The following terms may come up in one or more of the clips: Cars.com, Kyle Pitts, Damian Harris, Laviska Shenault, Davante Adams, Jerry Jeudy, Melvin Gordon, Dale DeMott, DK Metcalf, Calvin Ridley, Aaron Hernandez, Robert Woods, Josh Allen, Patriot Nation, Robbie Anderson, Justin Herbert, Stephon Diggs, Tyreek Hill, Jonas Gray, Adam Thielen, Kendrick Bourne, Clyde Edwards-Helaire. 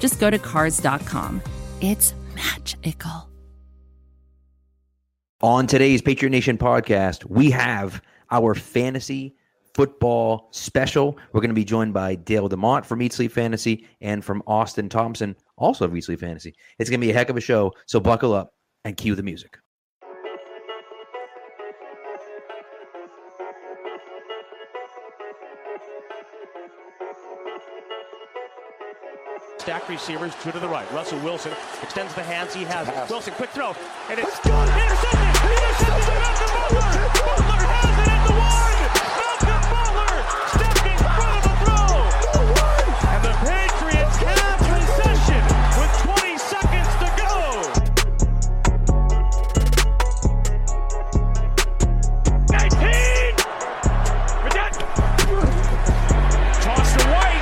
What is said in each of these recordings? just go to Cars.com. It's magical. On today's Patriot Nation podcast, we have our fantasy football special. We're going to be joined by Dale DeMott from Eat Sleep Fantasy and from Austin Thompson, also of Eat Sleep Fantasy. It's going to be a heck of a show, so buckle up and cue the music. Stack receivers, two to the right. Russell Wilson extends the hands. He has it. Wilson, quick throw. And it's good. Intercepted. Intercepted. Malcolm Butler. Butler has it at the one. Malcolm Butler stepped in front of the throw. And the Patriots have possession with 20 seconds to go. 19. Redacted. Toss to White.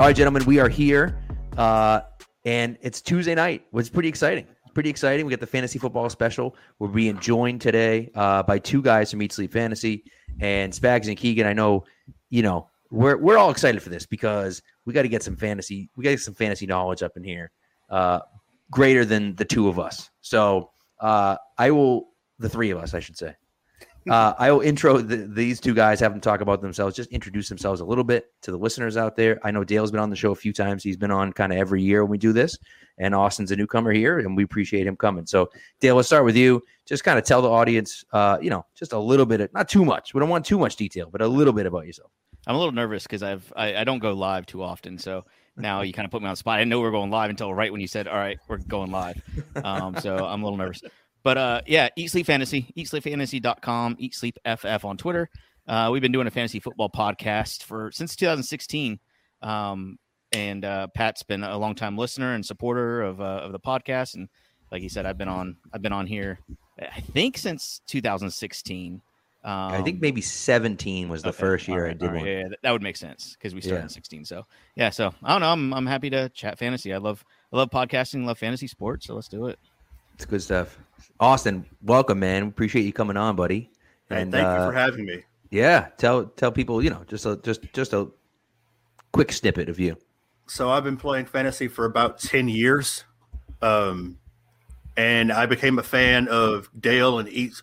All right, gentlemen, we are here, and it's Tuesday night. It's pretty exciting. We got the fantasy football special. We're being joined today by two guys from Eat Sleep Fantasy and Spags and Keegan. I know, you know, we're all excited for this because we got to get some fantasy. We got to get some fantasy knowledge up in here, greater than the two of us. So the three of us, I should say. I will intro these two guys, have them talk about themselves, just introduce themselves a little bit to the listeners out there. I know Dale's been on the show a few times. He's been on kind of every year when we do this, and Austin's a newcomer here, and we appreciate him coming. So, Dale, let's start with you. Just kind of tell the audience, just a little bit, not too much. We don't want too much detail, but a little bit about yourself. I'm a little nervous because I don't go live too often, so now you kind of put me on the spot. I didn't know we were going live until right when you said, all right, we're going live. So I'm a little nervous. But Eat Sleep Fantasy, eatsleepfantasy.com, Eat Sleep FF on Twitter. We've been doing a fantasy football podcast since 2016, and Pat's been a longtime listener and supporter of the podcast. And like he said, I've been on here, I think since 2016. I think maybe 17 was the first year I did one. Yeah, that would make sense because we started in 2016. So yeah, so I don't know. I'm happy to chat fantasy. I love podcasting, love fantasy sports. So let's do it. It's good stuff. Austin, welcome, man. Appreciate you coming on, buddy. And thank you for having me. Yeah, tell people, just a quick snippet of you. So I've been playing fantasy for about 10 years, and I became a fan of Dale and Eat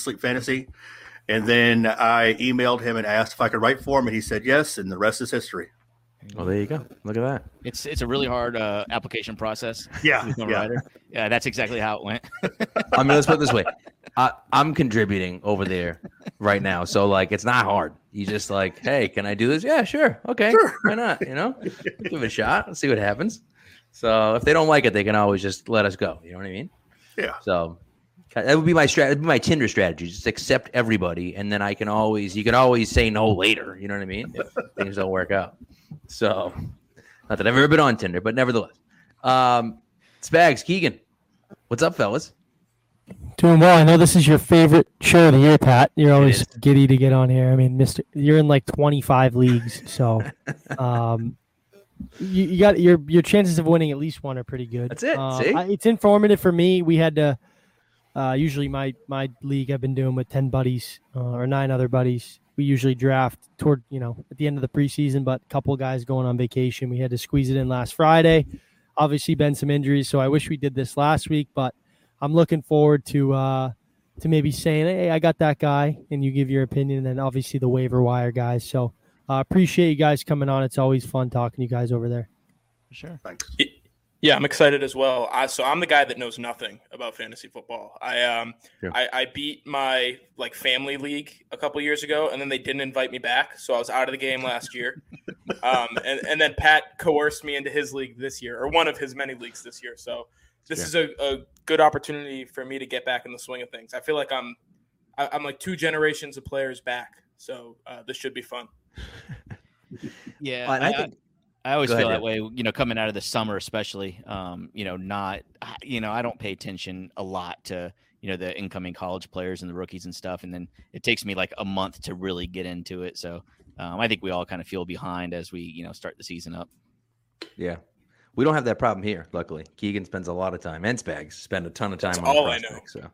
Sleep Fantasy, and then I emailed him and asked if I could write for him, and he said yes, and the rest is history. Well, there you go. Look at that. It's a really hard application process. Yeah, that's exactly how it went. I mean, let's put it this way. I'm contributing over there right now. So, it's not hard. You just hey, can I do this? Yeah, sure. Okay, sure. Why not? Give it a shot. Let's see what happens. So if they don't like it, they can always just let us go. You know what I mean? Yeah. So that would be my strategy. That'd be my Tinder strategy. Just accept everybody, and then you can always say no later. You know what I mean? If things don't work out. So, not that I've ever been on Tinder, but nevertheless. Spags, Keegan, what's up, fellas? Doing well. I know this is your favorite show of the year, Pat. You're always giddy to get on here. I mean, you're in 25 leagues, so you got your chances of winning at least one are pretty good. That's it. See? It's informative for me. We had to usually my league I've been doing with 10 buddies or 9 other buddies. We usually draft toward, at the end of the preseason, but a couple guys going on vacation. We had to squeeze it in last Friday. Obviously, been some injuries, so I wish we did this last week, but I'm looking forward to maybe saying, hey, I got that guy, and you give your opinion, and then obviously the waiver wire guys. So I appreciate you guys coming on. It's always fun talking to you guys over there. For sure. Thanks. Yeah, I'm excited as well. So I'm the guy that knows nothing about fantasy football. I beat my family league a couple years ago, and then they didn't invite me back, so I was out of the game last year. And then Pat coerced me into his league this year, or one of his many leagues this year. So this is a good opportunity for me to get back in the swing of things. I feel like I'm like two generations of players back, so this should be fun. Yeah, well, and I always feel that way, coming out of the summer, especially, I don't pay attention a lot to, the incoming college players and the rookies and stuff. And then it takes me a month to really get into it. So I think we all kind of feel behind as we, start the season up. Yeah. We don't have that problem here. Luckily, Keegan spends a lot of time and Spags spend a ton of time. That's on all prospects, I know.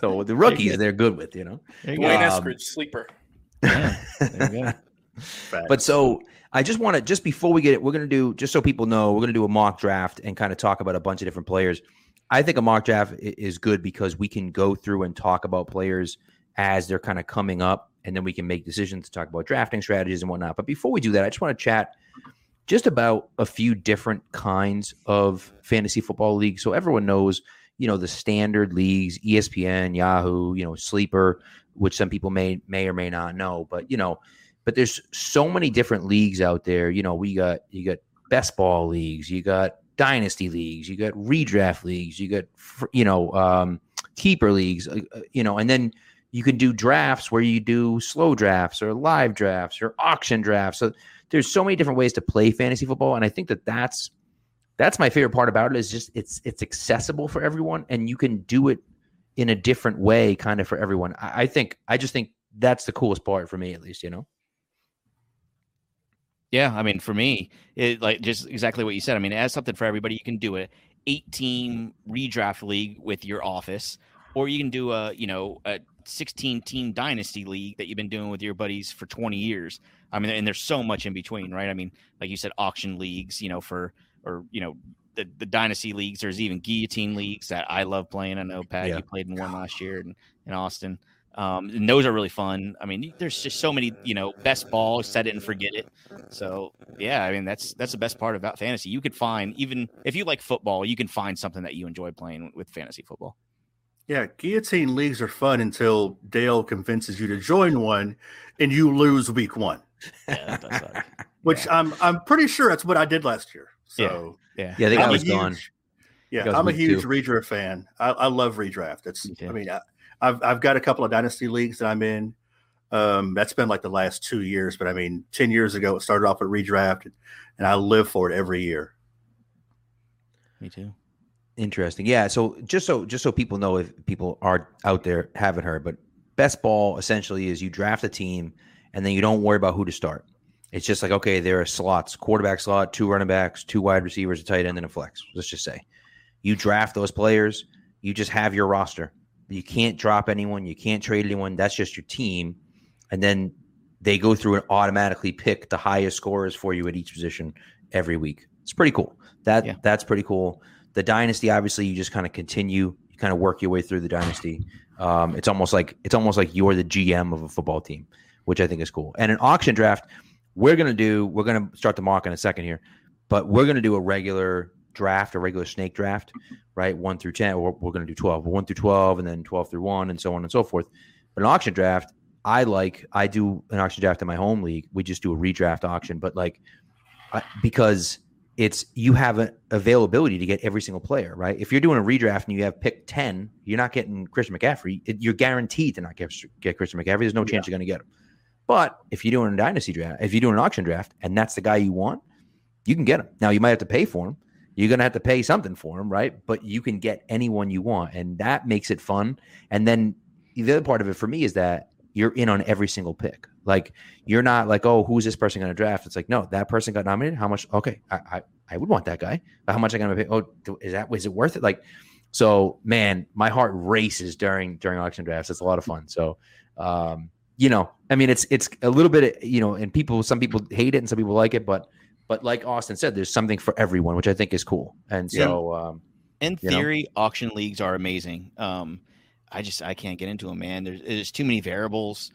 So the rookies, they're good with, Dwayne Eskridge, sleeper. Yeah, there you go. But so I just want to, just before we get it, we're going to do, just so people know, we're going to do a mock draft and kind of talk about a bunch of different players. I think a mock draft is good because we can go through and talk about players as they're kind of coming up, and then we can make decisions to talk about drafting strategies and whatnot. But before we do that, I just want to chat just about a few different kinds of fantasy football leagues. So everyone knows, the standard leagues, ESPN, Yahoo, Sleeper, which some people may or may not know, but but there's so many different leagues out there. You got best ball leagues, you got dynasty leagues, you got redraft leagues, you got, keeper leagues, and then you can do drafts where you do slow drafts or live drafts or auction drafts. So there's so many different ways to play fantasy football. And I think that's my favorite part about it, is just it's accessible for everyone, and you can do it in a different way kind of for everyone. I just think that's the coolest part for me, at least, Yeah, I mean, for me, it just exactly what you said. I mean, it has something for everybody. You can do an 8-team redraft league with your office, or you can do a 16-team dynasty league that you've been doing with your buddies for 20 years. I mean, and there's so much in between, right? I mean, like you said, auction leagues, the dynasty leagues. There's even guillotine leagues that I love playing. I know, Pat, you played in one last year in Austin. And those are really fun. I mean, there's just so many, best ball, set it and forget it. So yeah, I mean, that's the best part about fantasy. You could find, even if you like football, you can find something that you enjoy playing with fantasy football. Yeah. Guillotine leagues are fun until Dale convinces you to join one and you lose week 1, yeah, that sucks. Which I'm pretty sure that's what I did last year. So yeah, I think I was gone. Yeah. I'm a huge redraft fan. I love redraft. I've got a couple of dynasty leagues that I'm in. That's been the last 2 years, but 10 years ago, it started off with redraft, and I live for it every year. Me too. Interesting. Yeah. So just so people know, if people are out there haven't heard, but best ball essentially is you draft a team and then you don't worry about who to start. It's just okay, there are slots, quarterback slot, 2 running backs, 2 wide receivers, a tight end, and a flex. Let's just say you draft those players. You just have your roster. You can't drop anyone. You can't trade anyone. That's just your team. And then they go through and automatically pick the highest scorers for you at each position every week. It's pretty cool. That's pretty cool. The dynasty, obviously, you just kind of continue. You kind of work your way through the dynasty. It's almost like you're the GM of a football team, which I think is cool. And an auction draft, we're going to start the mock in a second here, but we're going to do a regular draft, a regular snake draft, right? 1 through 10, or we're going to do 12, 1 through 12, and then 12 through 1, and so on and so forth. But an auction draft, I do an auction draft in my home league. We just do a redraft auction, but because it's, you have an availability to get every single player, right? If you're doing a redraft and you have pick 10, you're not getting Christian McCaffrey. You're guaranteed to not get Christian McCaffrey. There's no chance you're going to get him. But if you're doing a dynasty draft, if you're doing an auction draft, and that's the guy you want, you can get him. Now you might have to pay for him. You're going to have to pay something for him, right? But you can get anyone you want, and that makes it fun. And then the other part of it for me is that you're in on every single pick. You're not who's this person going to draft? It's no, that person got nominated. How much? Okay, I would want that guy. But how much am I going to pay? Oh, is it worth it? So man, my heart races during auction drafts. It's a lot of fun. So, it's a little bit, and some people hate it and some people like it, But like Austin said, there's something for everyone, which I think is cool. And so, in theory, auction leagues are amazing. I can't get into them, man. There's too many variables.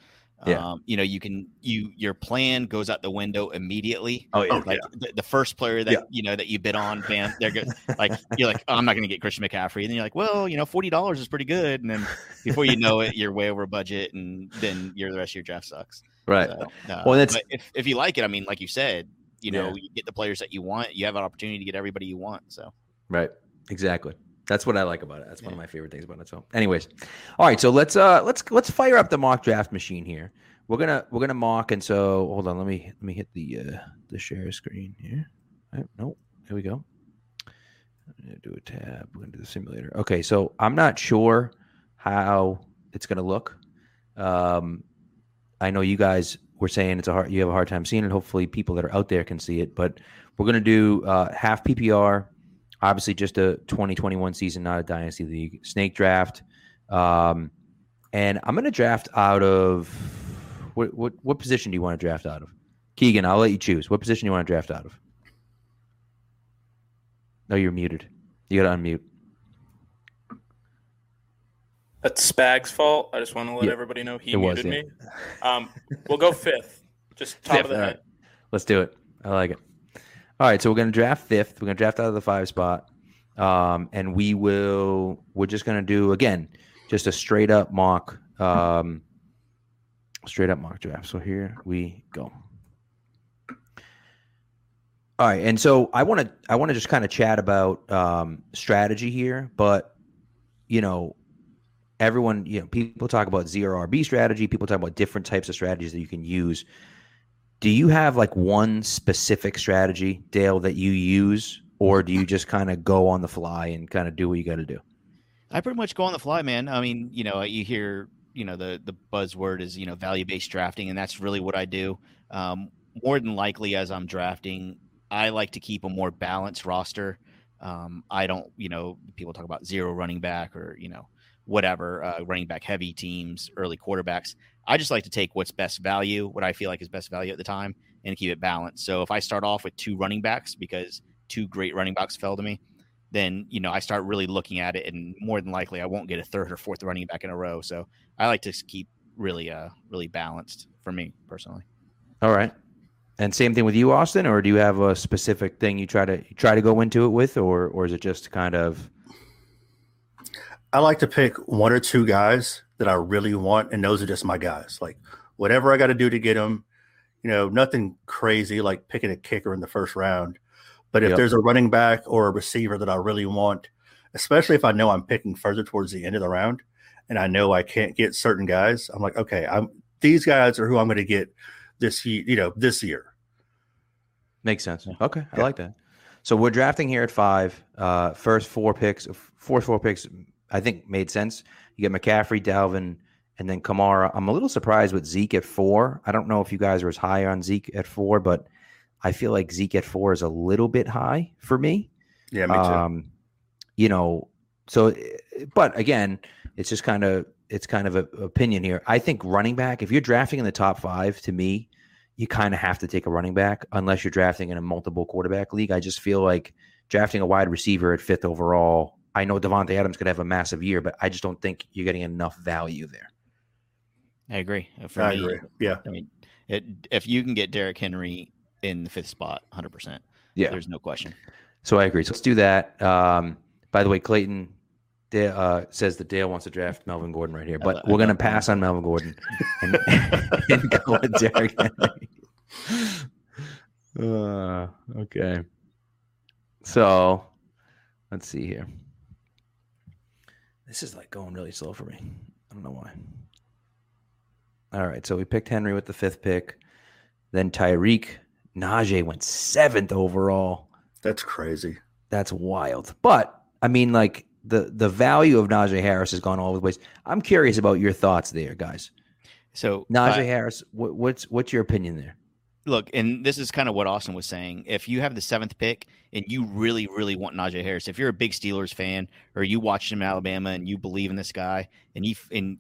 Yeah. You know, you can, your plan goes out the window immediately. Oh, yeah. Like the first player that, you know, that you bid on, bam, they're good. Like, you're like, oh, I'm not going to get Christian McCaffrey. And then you're like, well, you know, $40 is pretty good. And then before you know it, you're way over budget. And then the rest of your draft sucks. Right. So, well, that's, but if you like it, I mean, like you said, you know, you get the players that you want, you have an opportunity to get everybody you want. So, right. Exactly. That's what I like about it. That's one of my favorite things about it. So, anyways, all right. So let's fire up the mock draft machine here. We're gonna mock, and so hold on. Let me hit the share screen here. All right, nope. Here we go. I'm gonna do a tab. We're gonna do the simulator. Okay. So I'm not sure how it's gonna look. I know you guys were saying you have a hard time seeing it. Hopefully, people that are out there can see it. But we're gonna do half PPR. Obviously, just a 2021 season, not a dynasty league. Snake draft, and I'm going to draft out of what position do you want to draft out of? Keegan, I'll let you choose. What position do you want to draft out of? No, you're muted. You got to unmute. That's Spag's fault. I just want to let everybody know he muted me. We'll go fifth, just top of the head. Right. Let's do it. I like it. All right, so we're going to draft fifth. We're going to draft out of the five spot, and we're just going to do, again, just a straight-up mock draft. So here we go. All right, and so I want to just kind of chat about strategy here, but, you know, everyone, you know, people talk about ZRB strategy. People talk about different types of strategies that you can use. Do you have like one specific strategy, Dale, that you use, or do you just kind of go on the fly and kind of do what you got to do? I pretty much go on the fly, man. I mean, you know, you hear, you know, the buzzword is, you know, value-based drafting, and that's really what I do. More than likely, as I'm drafting, I like to keep a more balanced roster. I don't, you know, people talk about zero running back or, you know, whatever, running back heavy teams, early quarterbacks. I just like to take what's best value, what I feel like is best value at the time, and keep it balanced. So if I start off with two running backs because two great running backs fell to me, then, you know, I start really looking at it, and more than likely I won't get a third or fourth running back in a row. So I like to keep really, really balanced for me personally. All right. And same thing with you, Austin, or do you have a specific thing you try to go into it with, or is it just kind of? I like to pick one or two guys that I really want, and those are just my guys. Like, whatever I got to do to get them, you know, nothing crazy like picking a kicker in the first round. But if there's a running back or a receiver that I really want, especially if I know I'm picking further towards the end of the round and I know I can't get certain guys, I'm like, okay, these guys are who I'm going to get this, you know, this year. Makes sense. Okay, I like that. So we're drafting here at five. First four picks, I think made sense. You get McCaffrey, Dalvin, and then Kamara. I'm a little surprised with Zeke at four. I don't know if you guys are as high on Zeke at four, but I feel like Zeke at four is a little bit high for me. Yeah, me too. You know, so, but again, it's just kind of, an opinion here. I think running back, if you're drafting in the top five, to me, you kind of have to take a running back unless you're drafting in a multiple quarterback league. I just feel like drafting a wide receiver at fifth overall, I know Davante Adams could have a massive year, but I just don't think you're getting enough value there. I agree. I agree. Yeah. I mean, if you can get Derrick Henry in the fifth spot, 100%. Yeah. There's no question. So I agree. So let's do that. By the way, Clayton says that Dale wants to draft Melvin Gordon right here, but we're going to pass on Melvin Gordon and go with Derrick Henry. Okay. So let's see here. This is like going really slow for me. I don't know why. All right, so we picked Henry with the fifth pick. Then Tyreek. Najee went seventh overall. That's crazy. That's wild. But, I mean, like, the value of Najee Harris has gone all over the place. I'm curious about your thoughts there, guys. So Najee Harris, what's your opinion there? Look, and this is kind of what Austin was saying. If you have the seventh pick and you really, really want Najee Harris, if you're a big Steelers fan or you watched him in Alabama and you believe in this guy and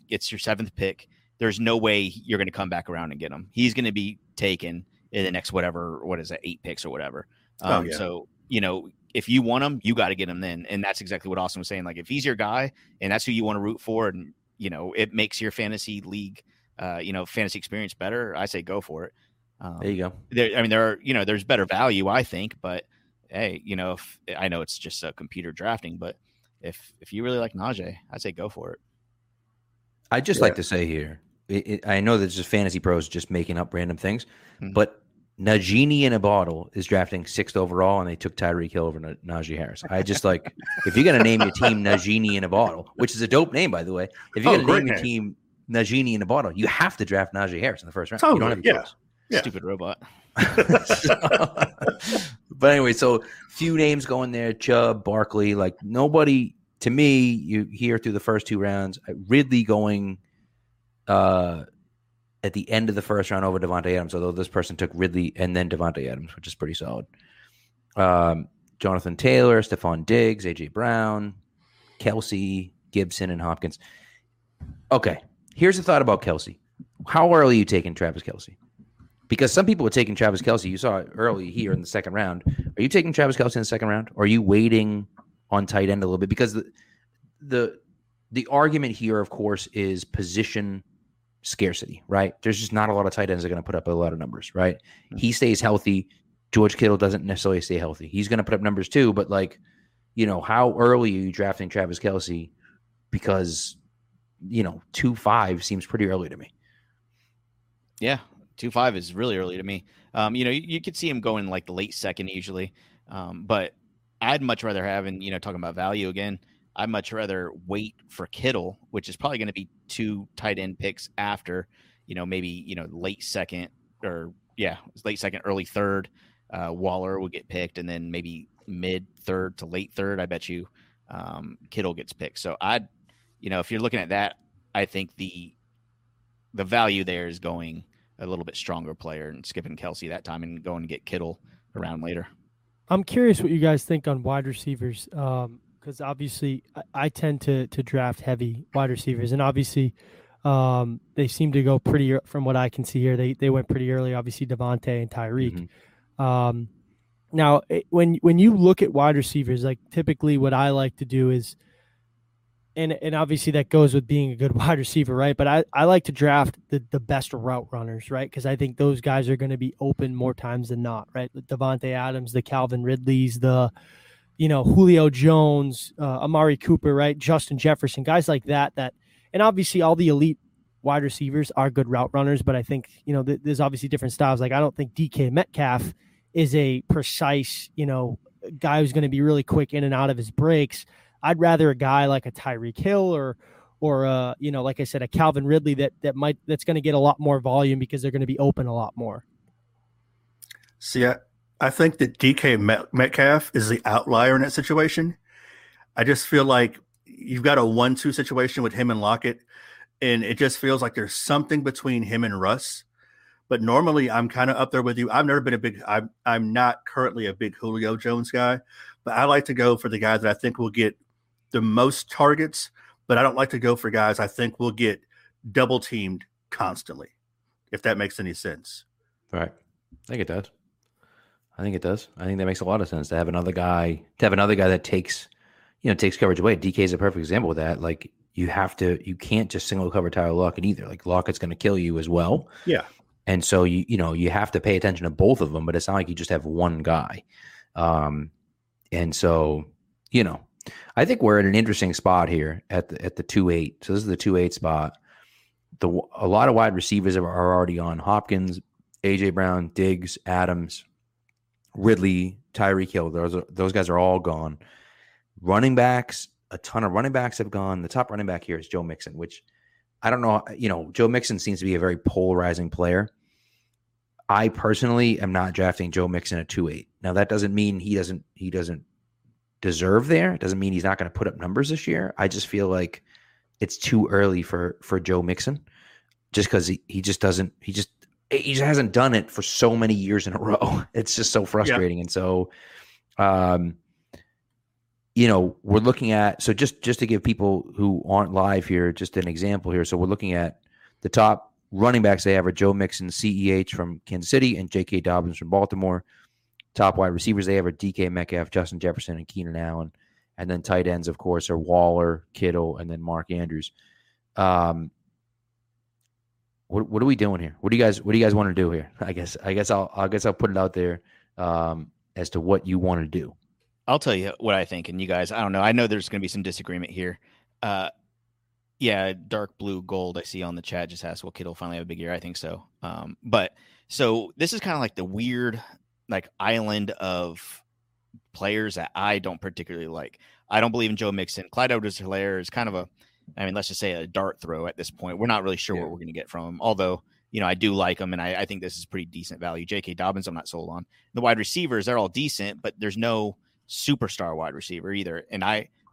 it's your seventh pick, there's no way you're going to come back around and get him. He's going to be taken in the next whatever, what is that, 8 picks or whatever. So, you know, if you want him, you got to get him then. And that's exactly what Austin was saying. Like, if he's your guy and that's who you want to root for and, you know, it makes your fantasy league fantasy experience better, I say go for it. There you go. There's better value, I think, but hey, I know it's just computer drafting, but if you really like Najee, I'd say go for it. I'd just like to say here, I know that this is fantasy pros just making up random things, but Najee in a bottle is drafting 6th overall, and they took Tyreek Hill over Najee Harris. I just like, if you're going to name your team Najee in a bottle, which is a dope name, by the way, if you're going to name your team Najee in a bottle, you have to draft Najee Harris in the first round. Totally. You don't have a choice. Yeah. Stupid robot. But anyway, so few names going there. Chubb, Barkley, like nobody, to me, you hear through the first two rounds. Ridley going at the end of the first round over Davante Adams, although this person took Ridley and then Davante Adams, which is pretty solid. Jonathan Taylor, Stephon Diggs, A.J. Brown, Kelce, Gibson, and Hopkins. Okay, here's the thought about Kelce. How early are you taking Travis Kelce? Because some people were taking Travis Kelce. You saw it early here in the second round. Are you taking Travis Kelce in the second round? Or are you waiting on tight end a little bit? Because the argument here, of course, is position scarcity, right? There's just not a lot of tight ends that are going to put up a lot of numbers, right? Mm-hmm. He stays healthy. George Kittle doesn't necessarily stay healthy. He's going to put up numbers too, but how early are you drafting Travis Kelce? Because, 2-5 seems pretty early to me. Yeah. 2-5 is really early to me. You could see him going like the late second usually, but I'd much rather have, and talking about value again, I'd much rather wait for Kittle, which is probably going to be 2 tight end picks after, late second or late second, early third. Waller will get picked, and then maybe mid third to late third, I bet you Kittle gets picked. So I'd, if you're looking at that, I think the value there is going a little bit stronger player and skipping Kelce that time and going to get Kittle around later. I'm curious what you guys think on wide receivers, because obviously I tend to draft heavy wide receivers, and obviously they seem to go pretty, from what I can see here, they went pretty early, obviously Davante and Tyreek. Mm-hmm. Now, when you look at wide receivers, like typically what I like to do is, and obviously that goes with being a good wide receiver, right? But I like to draft the best route runners, right? Because I think those guys are going to be open more times than not, right? The Davante Adams, the Calvin Ridleys, the, Julio Jones, Amari Cooper, right? Justin Jefferson, guys like that. And obviously all the elite wide receivers are good route runners, but I think, there's obviously different styles. Like I don't think DK Metcalf is a precise, guy who's going to be really quick in and out of his breaks. I'd rather a guy like a Tyreek Hill or like I said, a Calvin Ridley that's going to get a lot more volume because they're going to be open a lot more. See, I think that DK Metcalf is the outlier in that situation. I just feel like you've got a 1-2 situation with him and Lockett, and it just feels like there's something between him and Russ. But normally I'm kind of up there with you. I've never been I'm not currently a big Julio Jones guy, but I like to go for the guy that I think will get the most targets, but I don't like to go for guys I think will get double teamed constantly, if that makes any sense. All right. I think it does. I think that makes a lot of sense to have another guy that takes coverage away. DK is a perfect example of that. Like you can't just single cover Tyler Lockett either. Like Lockett's going to kill you as well. Yeah. And so you have to pay attention to both of them, but it's not like you just have one guy. And so, I think we're at an interesting spot here at the 2-8. So this is the 2-8 spot. A lot of wide receivers are already on. Hopkins, A.J. Brown, Diggs, Adams, Ridley, Tyreek Hill. Those guys are all gone. Running backs, a ton of running backs have gone. The top running back here is Joe Mixon, which I don't know. Joe Mixon seems to be a very polarizing player. I personally am not drafting Joe Mixon at 2-8. Now that doesn't mean he doesn't deserve there. It doesn't mean he's not going to put up numbers this year. I just feel like it's too early for Joe Mixon, just because he just hasn't done it for so many years in a row. It's just so frustrating. Yeah. And so, we're looking at, so just to give people who aren't live here, just an example here. So we're looking at the top running backs they have are Joe Mixon, CEH from Kansas City, and JK Dobbins from Baltimore. Top wide receivers they have are DK Metcalf, Justin Jefferson, and Keenan Allen. And then tight ends, of course, are Waller, Kittle, and then Mark Andrews. What are we doing here? What do you guys want to do here? I guess I'll put it out there as to what you want to do. I'll tell you what I think, and you guys, I don't know. I know there's going to be some disagreement here. Yeah, dark blue gold I see on the chat just asked, will Kittle finally have a big year? I think so. But so this is kind of like the weird island of players that I don't particularly like. I don't believe in Joe Mixon. Clyde Edwards-Helaire is kind of let's just say a dart throw at this point. We're not really sure what we're going to get from him. Although, I do like him, and I think this is pretty decent value. JK Dobbins, I'm not sold on. The wide receivers, they're all decent, but there's no superstar wide receiver either. And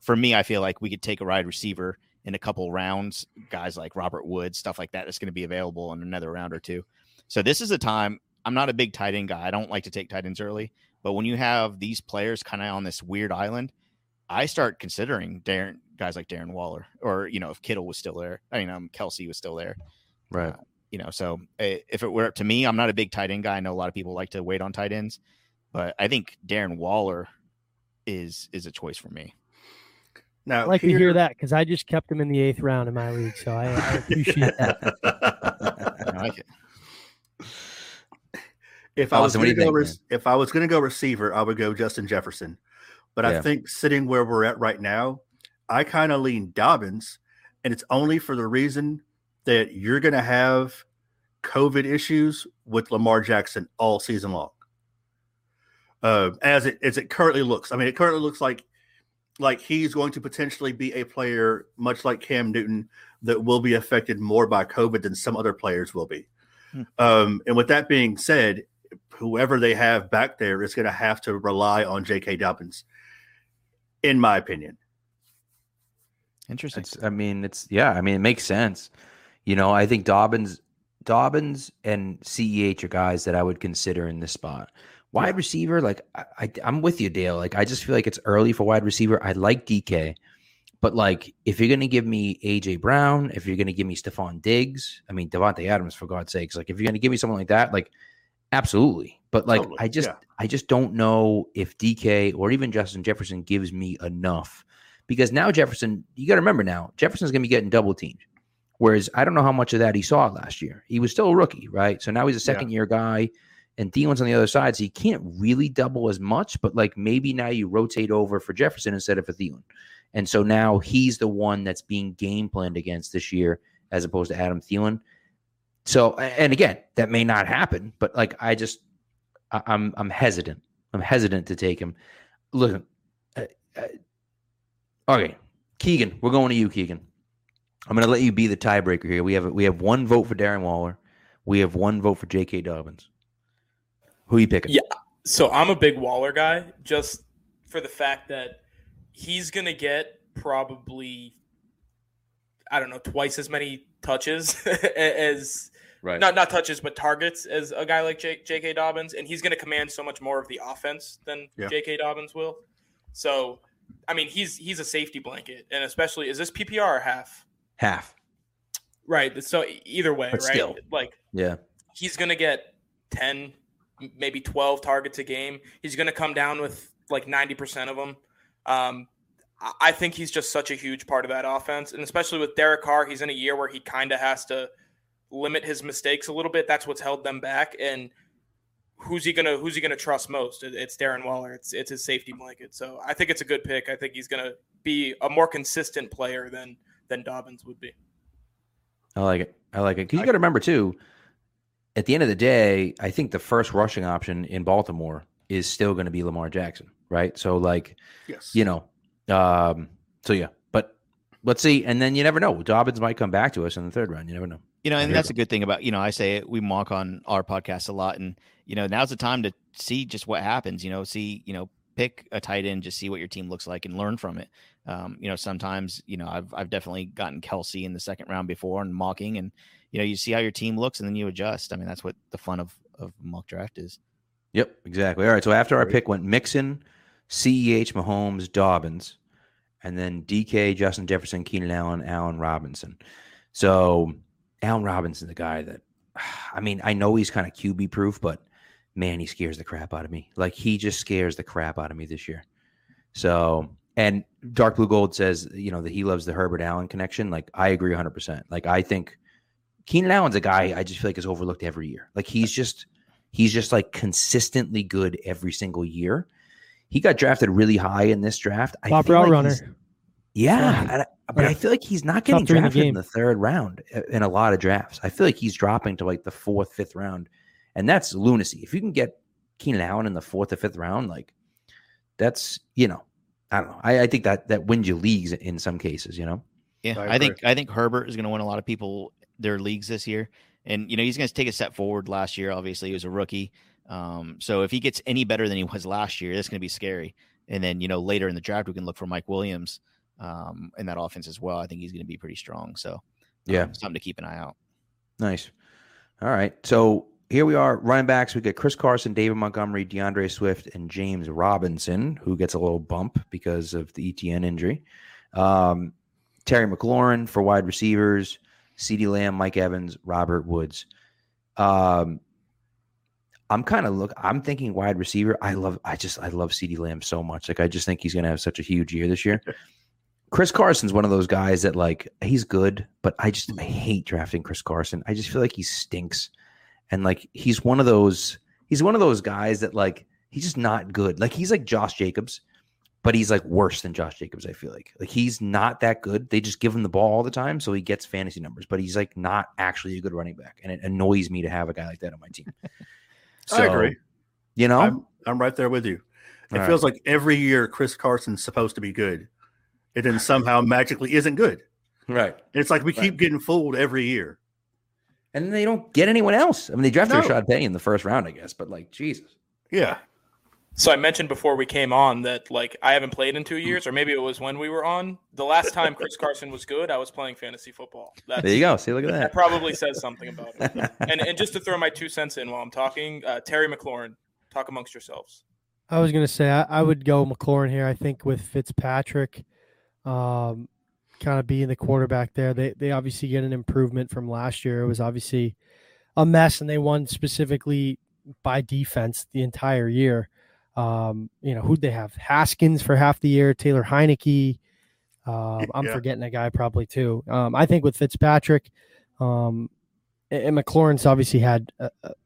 for me, I feel like we could take a wide receiver in a couple rounds, guys like Robert Woods, stuff like that, that's going to be available in another round or two. So this is the time. I'm not a big tight end guy. I don't like to take tight ends early, but when you have these players kind of on this weird island, I start considering guys like Darren Waller, or, if Kittle was still there, Kelce was still there. Right. So if it were up to me, I'm not a big tight end guy. I know a lot of people like to wait on tight ends, but I think Darren Waller is a choice for me. Now, I like to hear that because I just kept him in the 8th round in my league, so I appreciate that. I like it. If I was going to go receiver, I would go Justin Jefferson. But I think sitting where we're at right now, I kind of lean Dobbins, and it's only for the reason that you're going to have COVID issues with Lamar Jackson all season long. As it currently looks, it currently looks like he's going to potentially be a player, much like Cam Newton, that will be affected more by COVID than some other players will be. And with that being said, whoever they have back there is going to have to rely on J.K. Dobbins, in my opinion. Interesting. It makes sense. I think Dobbins and CEH are guys that I would consider in this spot. Wide receiver, I'm with you, Dale. I just feel like it's early for wide receiver. I like DK, but if you're going to give me AJ Brown, if you're going to give me Stephon Diggs, Davante Adams, for God's sakes, if you're going to give me someone like that, absolutely. But totally. I just don't know if DK or even Justin Jefferson gives me enough, because now Jefferson, you got to remember now, Jefferson's going to be getting double teamed. Whereas I don't know how much of that he saw last year. He was still a rookie, right? So now he's a second year guy. And Thielen's on the other side, so you can't really double as much, but maybe now you rotate over for Jefferson instead of for Thielen. And so now he's the one that's being game planned against this year as opposed to Adam Thielen. So, and again, that may not happen, but I'm hesitant. I'm hesitant to take him. Look, okay, Keegan, we're going to you, Keegan. I'm going to let you be the tiebreaker here. We have one vote for Darren Waller. We have one vote for J.K. Dobbins. Who you picking? Yeah, so I'm a big Waller guy, just for the fact that he's going to get probably, twice as many touches as right. not touches, but targets as a guy like J.K. Dobbins, and he's going to command so much more of the offense than J.K. Dobbins will. So, he's a safety blanket, and especially, is this PPR or half? Half. Right, so either way, but right? Still, he's going to get 10 maybe 12 targets a game. He's going to come down with 90% of them. I think he's just such a huge part of that offense. And especially with Derek Carr, he's in a year where he kind of has to limit his mistakes a little bit. That's what's held them back. And who's he going to trust most? It's Darren Waller. It's his safety blanket. So I think it's a good pick. I think he's going to be a more consistent player than Dobbins would be. I like it. 'Cause you got to remember too, at the end of the day, I think the first rushing option in Baltimore is still going to be Lamar Jackson, right? So, yes. But let's see. And then you never know. Dobbins might come back to us in the 3rd round. You never know. And that's a good thing about, I say it, we mock on our podcast a lot. And, now's the time to see just what happens, pick a tight end, just see what your team looks like and learn from it. Sometimes, I've definitely gotten Kelce in the 2nd round before and mocking, and you see how your team looks and then you adjust. That's what the fun of mock draft is. Yep, exactly. All right. So after our pick went Mixon, CEH, Mahomes, Dobbins, and then DK, Justin Jefferson, Keenan Allen, Allen Robinson. So Allen Robinson's the guy that, I know he's kind of QB proof, but man, he scares the crap out of me. He just scares the crap out of me this year. So, and Dark Blue Gold says, that he loves the Herbert Allen connection. I agree 100%. I think Keenan Allen's a guy I just feel like is overlooked every year. Like he's just like consistently good every single year. He got drafted really high in this draft. I Top route like runner. Yeah. But I feel like he's not getting drafted in the third round in a lot of drafts. I feel like he's dropping to like the fourth, fifth round. And that's lunacy. If you can get Keenan Allen in the fourth or fifth round, like that's, you know, I don't know. I think that wins you leagues in some cases, you know? Yeah. I think Herbert is going to win a lot of people their leagues this year. And, you know, he's going to take a step forward. Last year, obviously, he was a rookie. So if he gets any better than he was last year, that's going to be scary. And then, you know, later in the draft, we can look for Mike Williams in that offense as well. I think he's going to be pretty strong. So yeah, something to keep an eye out. Nice. All right. So here we are, running backs. We got Chris Carson, David Montgomery, DeAndre Swift, and James Robinson, who gets a little bump because of the ETN injury. Terry McLaurin for wide receivers, CeeDee Lamb, Mike Evans, Robert Woods. I'm thinking wide receiver. I love CeeDee Lamb so much. Like, I just think he's going to have such a huge year this year. Chris Carson's one of those guys that, like, he's good, but I hate drafting Chris Carson. I just feel like he stinks. And like, he's one of those guys that, like, he's just not good. Like, he's like Josh Jacobs, but he's like worse than Josh Jacobs. I feel like he's not that good. They just give him the ball all the time, so he gets fantasy numbers, but he's like not actually a good running back. And it annoys me to have a guy like that on my team. So, I agree. You know, I'm right there with you. It feels like every year Chris Carson's supposed to be good, and then somehow magically isn't good. Right. And it's like we keep getting fooled every year. And they don't get anyone else. I mean, they drafted Rashad Penny in the first round, I guess, but like, Jesus. Yeah. So I mentioned before we came on that, like, I haven't played in 2 years, or maybe it was when we were on. The last time Chris Carson was good, I was playing fantasy football. There you go. See, look at that. That probably says something about it. And just to throw my 2 cents in while I'm talking, Terry McLaurin, talk amongst yourselves. I was going to say, I would go McLaurin here, I think, with Fitzpatrick kind of being the quarterback there. They obviously get an improvement from last year. It was obviously a mess, and they won specifically by defense the entire year. You know, who'd they have? Haskins for half the year, Taylor Heineke. I'm forgetting a guy probably too. I think with Fitzpatrick, and McLaurin's obviously had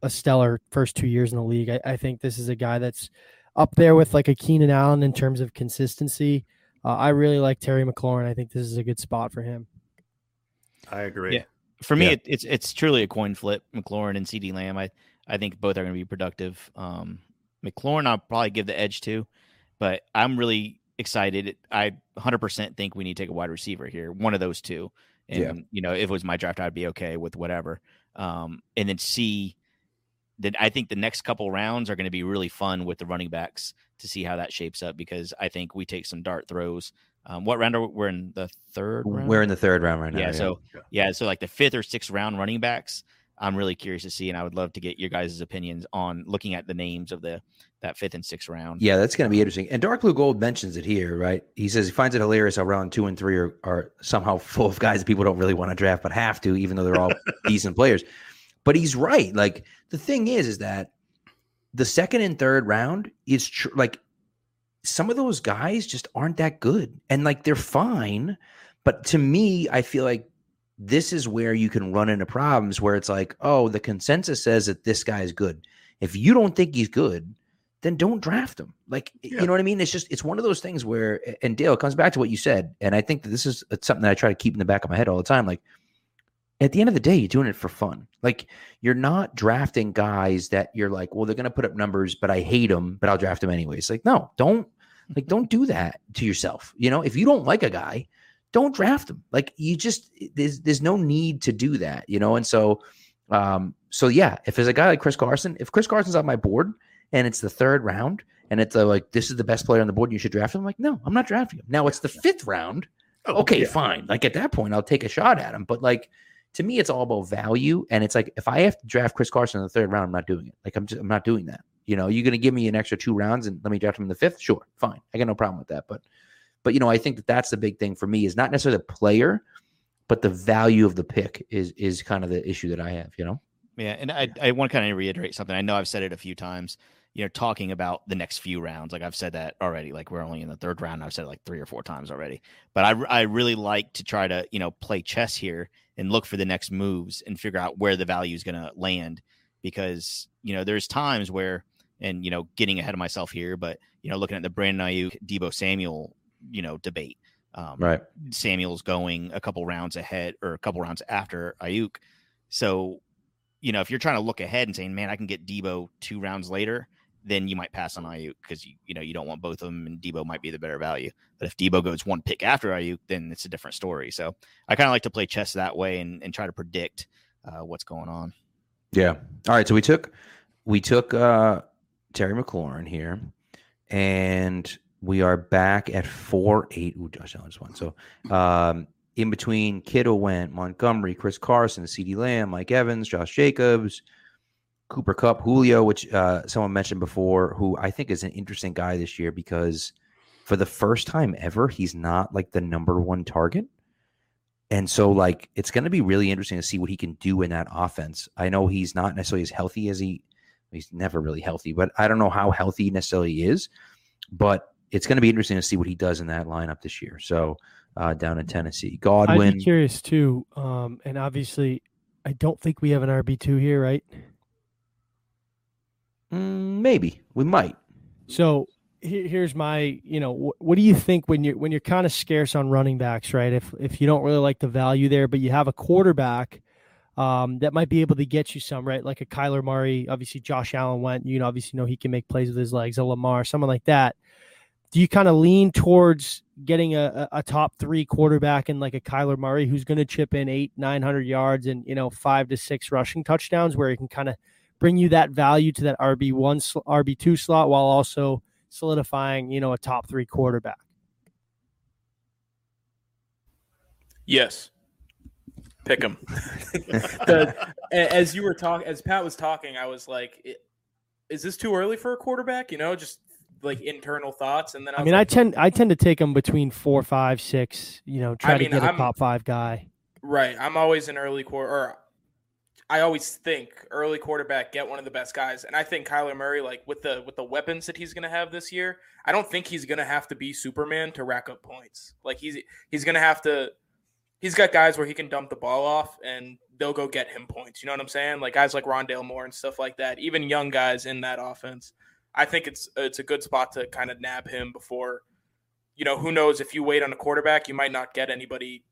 a stellar first 2 years in the league. I think this is a guy that's up there with like a Keenan Allen in terms of consistency. I really like Terry McLaurin. I think this is a good spot for him. I agree. Yeah. For me, it's truly a coin flip. McLaurin and CeeDee Lamb. I think both are going to be productive. McLaurin, I'll probably give the edge to, but I'm really excited. I 100% think we need to take a wide receiver here, one of those two. And, you know, if it was my draft, I'd be okay with whatever. And then see that I think the next couple rounds are going to be really fun with the running backs to see how that shapes up, because I think we take some dart throws. What round are we in? The third round? We're in the third round right now. Yeah. So like the 5th or 6th round running backs, I'm really curious to see, and I would love to get your guys' opinions on looking at the names of that 5th and 6th round. Yeah, that's going to be interesting. And Dark Blue Gold mentions it here, right? He says he finds it hilarious how round 2 and 3 are somehow full of guys that people don't really want to draft but have to, even though they're all decent players. But he's right. Like, the thing is that the 2nd and 3rd round is like, some of those guys just aren't that good, and like, they're fine. But to me, I feel like this is where you can run into problems where it's like, oh, the consensus says that this guy is good. If you don't think he's good, then don't draft him. Like, you know what I mean? It's just, it's one of those things where, and Dale, it comes back to what you said. And I think that this is something that I try to keep in the back of my head all the time. Like, at the end of the day, you're doing it for fun. Like, you're not drafting guys that you're like, well, they're going to put up numbers, but I hate them, but I'll draft them anyways. Like, no, don't do that to yourself. You know, if you don't like a guy, don't draft them. Like, you just, there's no need to do that, you know? And so, if there's a guy like Chris Carson, if Chris Carson's on my board and it's the 3rd round and it's like, this is the best player on the board, you should draft him. I'm like, no, I'm not drafting him. Now it's the 5th round. Okay, fine. Like, at that point, I'll take a shot at him. But like, to me, it's all about value. And it's like, if I have to draft Chris Carson in the 3rd round, I'm not doing it. Like, I'm not doing that. You know, you're going to give me an extra 2 rounds and let me draft him in the 5th. Sure. Fine. I got no problem with that. But, you know, I think that that's the big thing for me, is not necessarily the player, but the value of the pick is kind of the issue that I have, you know? Yeah, and I want to kind of reiterate something. I know I've said it a few times, you know, talking about the next few rounds. Like I've said that already, like we're only in the third round. I've said it like 3 or 4 times already, but I really like to try to, you know, play chess here and look for the next moves and figure out where the value is going to land, because, you know, there's times where, and, you know, getting ahead of myself here, but, you know, looking at the Brandon Aiyuk, Deebo Samuel, you know, debate, right. Samuel's going a couple rounds ahead or a couple rounds after Aiyuk. So, you know, if you're trying to look ahead and saying, man, I can get Deebo 2 rounds later, then you might pass on Aiyuk because, you know, you don't want both of them, and Deebo might be the better value. But if Deebo goes 1 pick after Aiyuk, then it's a different story. So I kind of like to play chess that way and try to predict what's going on. Yeah. All right. So we took Terry McLaurin here, and we are back at 4-8. Ooh, Josh Allen's one. So in between, Kittle went, Montgomery, Chris Carson, CeeDee Lamb, Mike Evans, Josh Jacobs, Cooper Kupp, Julio, which someone mentioned before, who I think is an interesting guy this year because for the first time ever, he's not like the #1 target. And so like it's going to be really interesting to see what he can do in that offense. I know he's not necessarily as healthy as he's never really healthy, but I don't know how healthy he necessarily is. But it's going to be interesting to see what he does in that lineup this year. So down in Tennessee, Godwin. I'd be curious too. And obviously, I don't think we have an RB2 here, right? Maybe we might. So here's my, you know, what do you think when you're kind of scarce on running backs, right? If you don't really like the value there, but you have a quarterback that might be able to get you some, right? Like a Kyler Murray, obviously Josh Allen went, you know, obviously know he can make plays with his legs, a Lamar, someone like that. Do you kind of lean towards getting a top 3 quarterback and like a Kyler Murray who's going to chip in 800-900 yards and, you know, 5 to 6 rushing touchdowns where he can kind of bring you that value to that RB1, RB2 slot while also solidifying, you know, a top 3 quarterback? Yes. Pick him. As Pat was talking, I was like, is this too early for a quarterback? You know, just like internal thoughts. And then I tend to take them between 4, 5, 6, you know, try to get a top 5 guy. Right. I'm always an early I always think early quarterback, get one of the best guys. And I think Kyler Murray, like with the weapons that he's going to have this year, I don't think he's going to have to be Superman to rack up points. Like he's going to have to, he's got guys where he can dump the ball off and they'll go get him points. You know what I'm saying? Like guys like Rondale Moore and stuff like that, even young guys in that offense. I think it's a good spot to kind of nab him before, you know, who knows, if you wait on a quarterback, you might not get anybody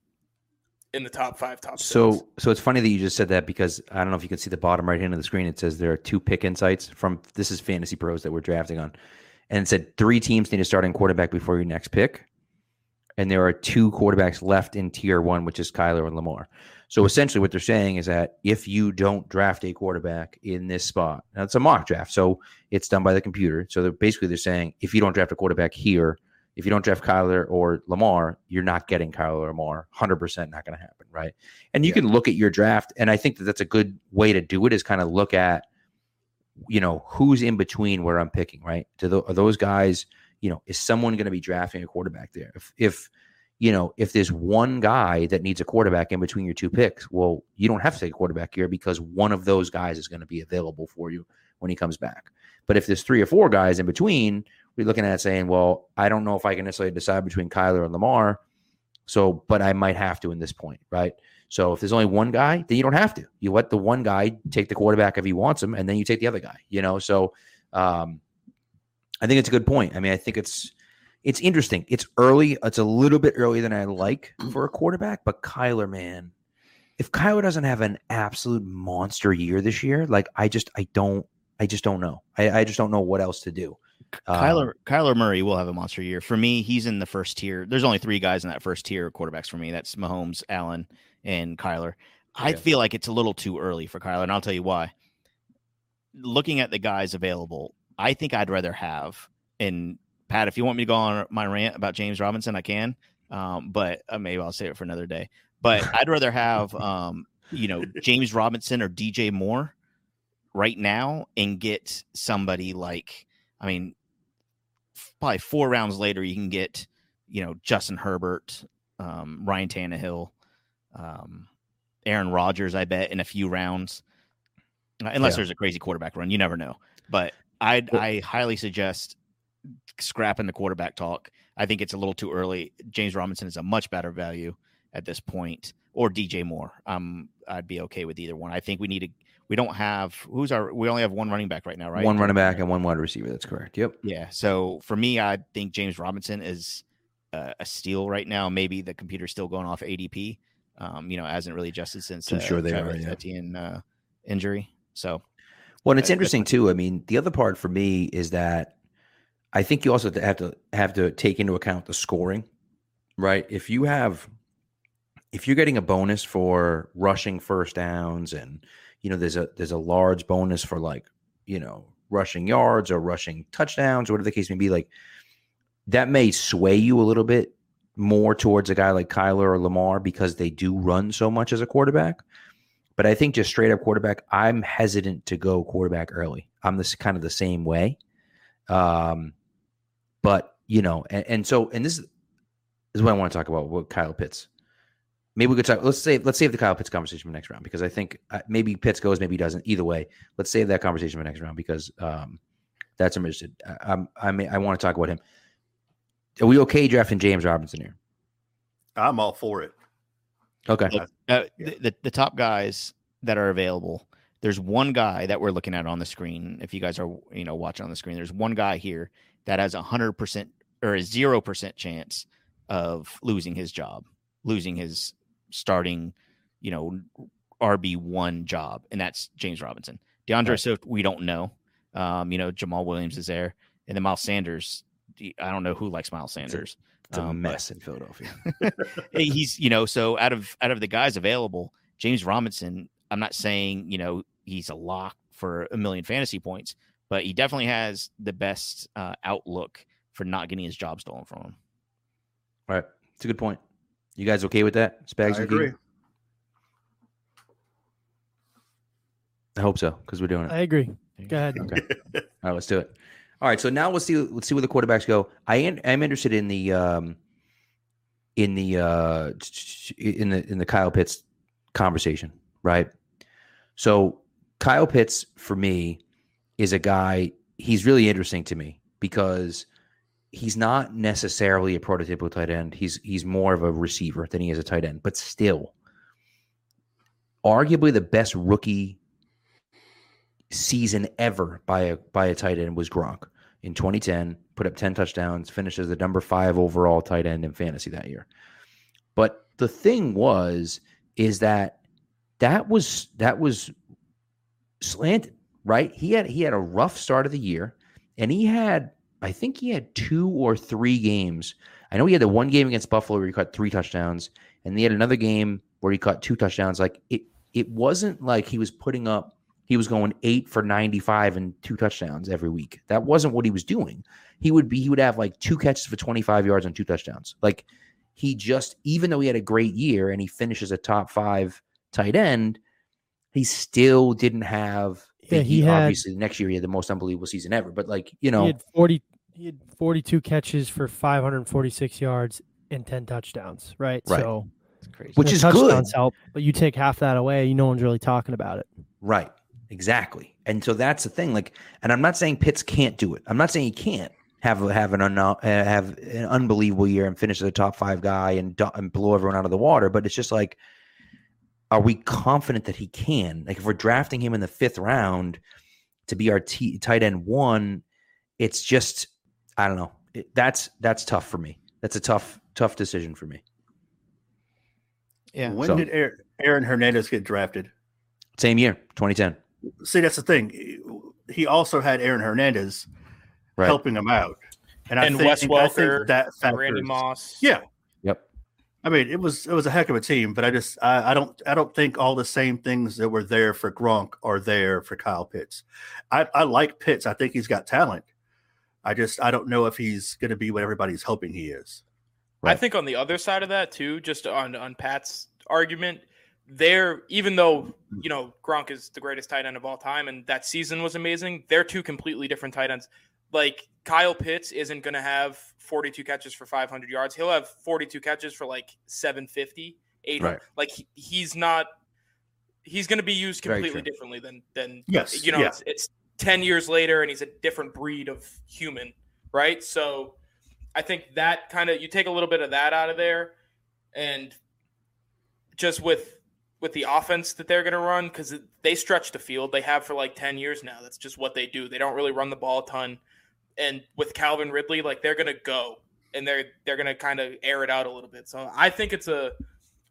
in the top 5, top 6. So it's funny that you just said that because I don't know if you can see the bottom right hand of the screen. It says there are 2 pick insights from, this is Fantasy Pros that we're drafting on. And it said 3 teams need a starting quarterback before your next pick. And there are 2 quarterbacks left in tier 1, which is Kyler and Lamar. So essentially what they're saying is that if you don't draft a quarterback in this spot, now it's a mock draft, so it's done by the computer. So they're saying if you don't draft a quarterback here, if you don't draft Kyler or Lamar, you're not getting Kyler or Lamar. 100% not going to happen, right? And you can look at your draft, and I think that that's a good way to do it is kind of look at, you know, who's in between where I'm picking, right? Are those guys – you know, is someone going to be drafting a quarterback there? If you know, if there's one guy that needs a quarterback in between your 2 picks, well, you don't have to take a quarterback here because one of those guys is going to be available for you when he comes back. But if there's 3 or 4 guys in between, we're looking at it saying, well, I don't know if I can necessarily decide between Kyler and Lamar, so, but I might have to in this point, right? So if there's only one guy, then you don't have to. You let the one guy take the quarterback if he wants him, and then you take the other guy, you know? So, I think it's a good point. I mean, I think it's interesting. It's early. It's a little bit earlier than I like for a quarterback, but Kyler, man, if Kyler doesn't have an absolute monster year this year, like I just don't know. I just don't know what else to do. Kyler Murray will have a monster year. For me, he's in the first tier. There's only 3 guys in that first tier of quarterbacks for me. That's Mahomes, Allen, and Kyler. I feel like it's a little too early for Kyler, and I'll tell you why. Looking at the guys available, I think I'd rather have, and Pat, if you want me to go on my rant about James Robinson, I can, but maybe I'll save it for another day. But I'd rather have, you know, James Robinson or DJ Moore right now and get somebody like, I mean, probably 4 rounds later, you can get, you know, Justin Herbert, Ryan Tannehill, Aaron Rodgers, I bet, in a few rounds, unless there's a crazy quarterback run. You never know. But I highly suggest scrapping the quarterback talk. I think it's a little too early. James Robinson is a much better value at this point, or DJ Moore. I'd be okay with either one. I think we need to. We don't have we only have one running back right now, right? One running back and one wide receiver. That's correct. Yep. Yeah. So for me, I think James Robinson is a steal right now. Maybe the computer's still going off ADP. Hasn't really adjusted since Travis Etienne injury. So, well, and it's interesting too. I mean, the other part for me is that I think you also have to take into account the scoring, right? If you're getting a bonus for rushing first downs, and there's a large bonus for rushing yards or rushing touchdowns, whatever the case may be, like that may sway you a little bit more towards a guy like Kyler or Lamar because they do run so much as a quarterback. But I think just straight up quarterback, I'm hesitant to go quarterback early. I'm this kind of the same way. But this is what I want to talk about with Kyle Pitts. Maybe we could talk. Let's save the Kyle Pitts conversation for the next round, because I think maybe Pitts goes, maybe he doesn't. Either way, let's save that conversation for the next round, because that's interesting. I want to talk about him. Are we okay drafting James Robinson here? I'm all for it. Okay. The top guys that are available. There's one guy that we're looking at on the screen. If you guys are watching on the screen, there's one guy here that has 100% or a 0% chance of losing his job, losing his starting, RB1 job, and that's James Robinson. DeAndre Swift, we don't know. Jamal Williams is there, and then Miles Sanders. I don't know who likes Miles Sanders. It's a mess in Philadelphia. He's so out of the guys available, James Robinson. I'm not saying he's a lock for a million fantasy points, but he definitely has the best outlook for not getting his job stolen from him. All right, it's a good point. You guys okay with that? Spags, I agree. I hope so, because we're doing it. I agree. Go ahead. Okay. All right, let's do it. All right, so now let's see where the quarterbacks go. I'm interested in the Kyle Pitts conversation, right? So Kyle Pitts for me is a guy. He's really interesting to me because he's not necessarily a prototypical tight end. He's more of a receiver than he is a tight end, but still, arguably the best rookie season ever by a tight end was Gronk in 2010. Put up 10 touchdowns, finished as the number 5 overall tight end in fantasy that year. But the thing was that was slanted, right? He had a rough start of the year, and I think he had 2 or 3 games. I know he had the one game against Buffalo where he caught 3 touchdowns, and he had another game where he caught 2 touchdowns. Like it wasn't like he was putting up. He was going 8 for 95 and 2 touchdowns every week. That wasn't what he was doing. He would have like 2 catches for 25 yards and 2 touchdowns. Like even though he had a great year and he finishes a top 5 tight end, he still didn't have. Yeah, obviously next year he had the most unbelievable season ever. But he had 42 catches for 546 yards and 10 touchdowns. Right. So it's crazy. Which is good. Help, but you take half that away, no one's really talking about it. Right. Exactly. And so that's the thing. And I'm not saying Pitts can't do it. I'm not saying he can't have an unbelievable year and finish as a top 5 guy and blow everyone out of the water. But it's just like, are we confident that he can? Like, if we're drafting him in the 5th round to be our tight end 1, it's just, I don't know. That's tough for me. That's a tough decision for me. Yeah. When did Aaron Hernandez get drafted? Same year, 2010. See, that's the thing. He also had Aaron Hernandez helping him out, and Wes Welker, that Randy Moss. Yeah. I mean, it was a heck of a team, but I don't think all the same things that were there for Gronk are there for Kyle Pitts. I like Pitts. I think he's got talent. I don't know if he's going to be what everybody's hoping he is. Right. I think on the other side of that too, just on Pat's argument, even though Gronk is the greatest tight end of all time and that season was amazing, they're two completely different tight ends. Like, Kyle Pitts isn't going to have 42 catches for 500 yards. He'll have 42 catches for like 750, 800. Right. Like he's going to be used completely differently than, yes. It's 10 years later and he's a different breed of human, right? So I think that kind of, you take a little bit of that out of there, and just with the offense that they're going to run, because they stretch the field. They have for like 10 years now. That's just what they do. They don't really run the ball a ton. And with Calvin Ridley, like, they're going to go and they're going to kind of air it out a little bit. So I think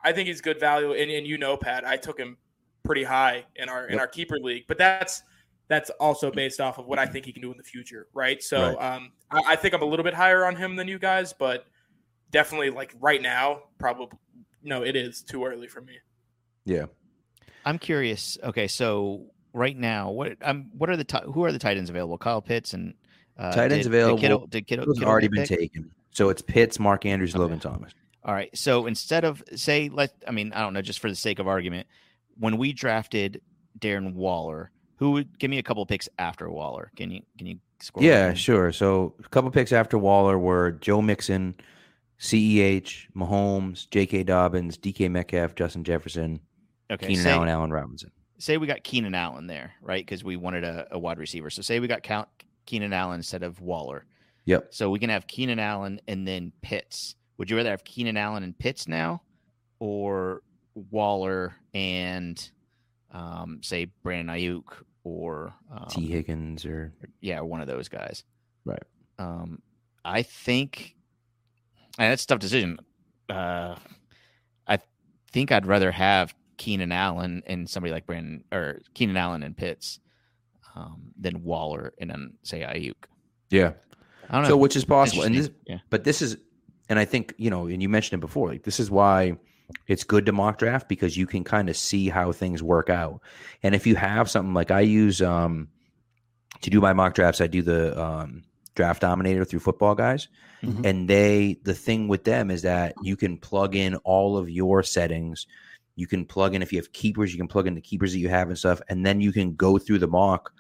I think he's good value. And you know, Pat, I took him pretty high in our keeper league, but that's also based off of what I think he can do in the future. Right. So, right. I think I'm a little bit higher on him than you guys, but definitely like right now, probably no, it is too early for me. Yeah. I'm curious. Okay. So right now, who are the tight ends available? Kyle Pitts and tight ends available. Kittle already been taken. So it's Pitts, Mark Andrews, okay. Logan Thomas. All right. So instead of I don't know, just for the sake of argument, when we drafted Darren Waller, who would give me a couple of picks after Waller? Can you score? Yeah, sure. So a couple of picks after Waller were Joe Mixon, CEH, Mahomes, JK Dobbins, DK Metcalf, Justin Jefferson, okay, Keenan Allen, Allen Robinson. Say we got Keenan Allen there, right? Because we wanted a wide receiver. So say we got Keenan Allen instead of Waller. Yep. So we can have Keenan Allen and then Pitts. Would you rather have Keenan Allen and Pitts now, or Waller and say Brandon Aiyuk or Tee Higgins or one of those guys? Right. I think that's a tough decision. I think I'd rather have Keenan Allen and somebody like Brandon, or Keenan Allen and Pitts, than Waller and then say Aiyuk. Yeah. I don't know. So which is possible. And I think, you know, and you mentioned it before, like, this is why it's good to mock draft, because you can kind of see how things work out. And if you have something like I use to do my mock drafts, I do the Draft Dominator through Football Guys. Mm-hmm. And the thing with them is that you can plug in all of your settings. You can plug in, if you have keepers, you can plug in the keepers that you have and stuff. And then you can go through the mock,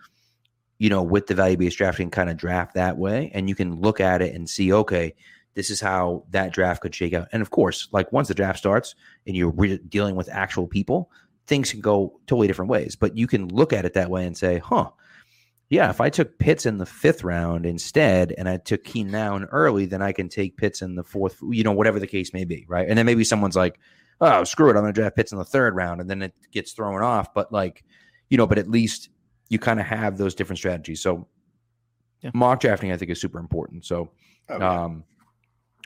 you know, with the value-based drafting, kind of draft that way. And you can look at it and see, okay, this is how that draft could shake out. And of course, like, once the draft starts and you're dealing with actual people, things can go totally different ways. But you can look at it that way and say, huh, yeah, if I took Pitts in the 5th round instead, and I took Keenan Allen early, then I can take Pitts in the 4th, you know, whatever the case may be. Right. And then maybe someone's like, oh, screw it, I'm going to draft Pitts in the 3rd round. And then it gets thrown off. But, like, you know, but at least you kind of have those different strategies. So mock drafting, I think, is super important. So, okay.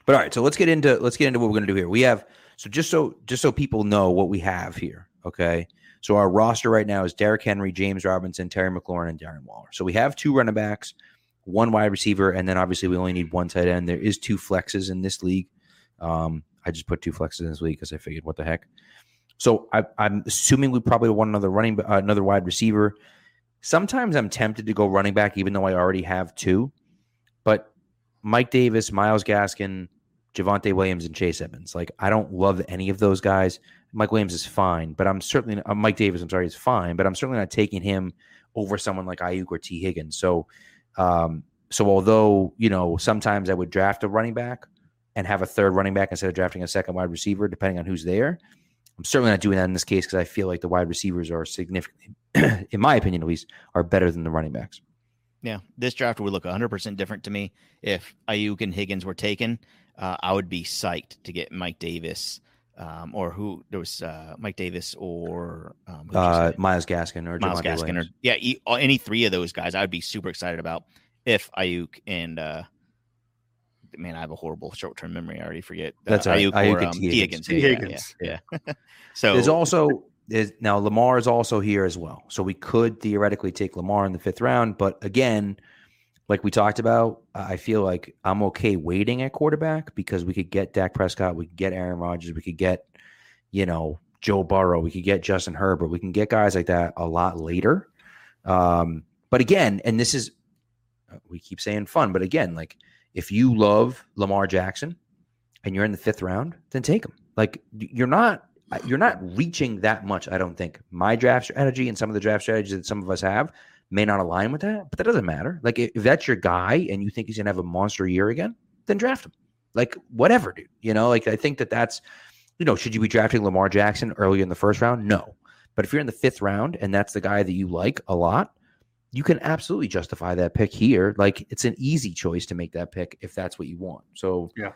But all right, so let's get into what we're going to do here. We have, so just so people know what we have here, okay? So our roster right now is Derrick Henry, James Robinson, Terry McLaurin, and Darren Waller. So we have 2 running backs, 1 wide receiver, and then obviously we only need 1 tight end. There is 2 flexes in this league. I just put 2 flexes in this league because I figured, what the heck. So I'm assuming we probably want another wide receiver. Sometimes I'm tempted to go running back, even though I already have 2, but Mike Davis, Myles Gaskin, Javonte Williams, and Chase Edmonds. Like, I don't love any of those guys. Mike Williams is fine, but Mike Davis, I'm sorry, is fine, but I'm certainly not taking him over someone like Aiyuk or T. Higgins. So, so although, you know, sometimes I would draft a running back and have a 3rd running back instead of drafting a 2nd wide receiver, depending on who's there, I'm certainly not doing that in this case, because I feel like the wide receivers are significantly, in my opinion at least, are better than the running backs. Yeah, this draft would look 100% different to me if Aiyuk and Higgins were taken. I would be psyched to get Mike Davis, Mike Davis or Myles Gaskin or Myles Gaskin Williams. Any 3 of those guys, I would be super excited about. If Aiyuk and I have a horrible short-term memory. I already forget. That's Aiyuk or Higgins. Higgins. Yeah. So there's also. Now, Lamar is also here as well. So we could theoretically take Lamar in the 5th round. But again, like we talked about, I feel like I'm okay waiting at quarterback, because we could get Dak Prescott. We could get Aaron Rodgers. We could get, you know, Joe Burrow. We could get Justin Herbert. We can get guys like that a lot later. But again, and this is, we keep saying fun, but again, like, if you love Lamar Jackson and you're in the 5th round, then take him. Like, you're not reaching that much, I don't think. My draft strategy and some of the draft strategies that some of us have may not align with that, but that doesn't matter. Like, if that's your guy and you think he's going to have a monster year again, then draft him. Like, whatever, dude. You know, like, I think that's, you know, should you be drafting Lamar Jackson early in the 1st round? No. But if you're in the 5th round and that's the guy that you like a lot, you can absolutely justify that pick here. Like, it's an easy choice to make that pick if that's what you want. So, yeah.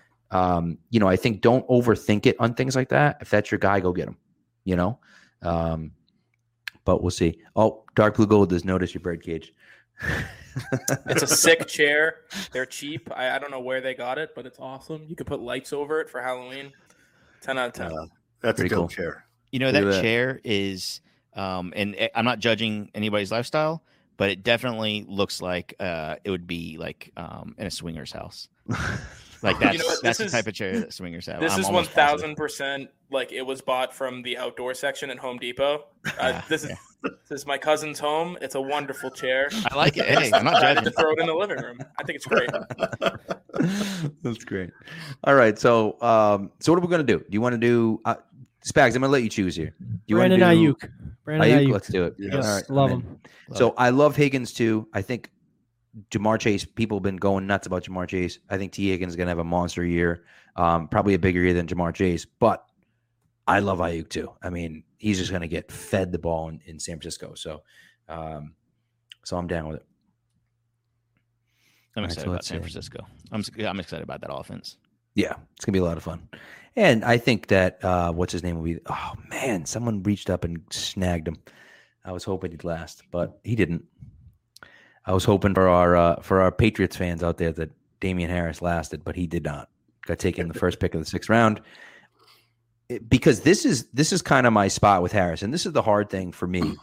You know, I think don't overthink it on things like that. If that's your guy, go get him, you know? But we'll see. Oh, dark blue gold does notice your bird cage. It's a sick chair. They're cheap. I don't know where they got it, but it's awesome. You could put lights over it for Halloween. 10 out of 10. That's pretty a cool chair. You know, that chair is, and I'm not judging anybody's lifestyle, but it definitely looks like it would be like in a swinger's house. Like that's, you know, that's the type of chair that swingers have. This is 1,000% like it was bought from the outdoor section at Home Depot. This is my cousin's home. It's a wonderful chair. I like it. Hey, I'm not judging. Throw it in the living room. I think it's great. That's great. All right. So, so what are we gonna do? Do you want to do Spags? I'm gonna let you choose here. Do you Brandon Aiyuk. Brandon Aiyuk. Let's do it. Yes. All right. Love him. So I love Higgins too. I think. Jamar Chase, people have been going nuts about Jamar Chase. I think Tee Higgins is going to have a monster year, probably a bigger year than Jamar Chase, but I love Aiyuk too. I mean, he's just going to get fed the ball in San Francisco. So so I'm down with it. I'm excited about San Francisco. I'm excited about that offense. Yeah, it's going to be a lot of fun. And I think that what's his name will be, oh, man, someone reached up and snagged him. I was hoping he'd last, but he didn't. I was hoping for our Patriots fans out there that Damian Harris lasted, but he did not. Got taken in the first pick of the sixth round. Because this is kind of my spot with Harris, and this is the hard thing for me.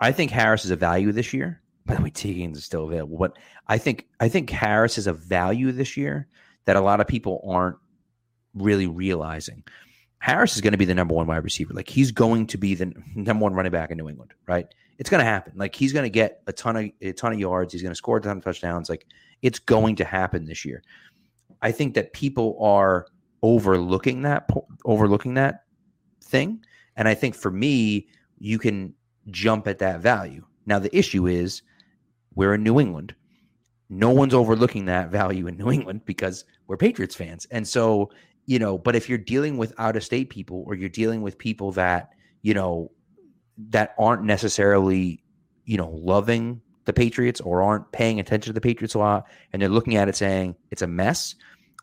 I think Harris is a value this year. By the way, Tee Higgins is still available, but I think Harris is a value this year that a lot of people aren't really realizing. Harris is going to be the number one wide receiver. Like, he's going to be the number one running back in New England, right? It's going to happen. Like, he's going to get a ton of yards. He's going to score a ton of touchdowns. Like, it's going to happen this year. I think that people are overlooking that thing. And I think for me, you can jump at that value. Now, the issue is we're in New England. No one's overlooking that value in New England because we're Patriots fans. And so, you know, but if you're dealing with out-of-state people or you're dealing with people that, you know, that aren't necessarily, you know, loving the Patriots or aren't paying attention to the Patriots a lot, and they're looking at it saying it's a mess,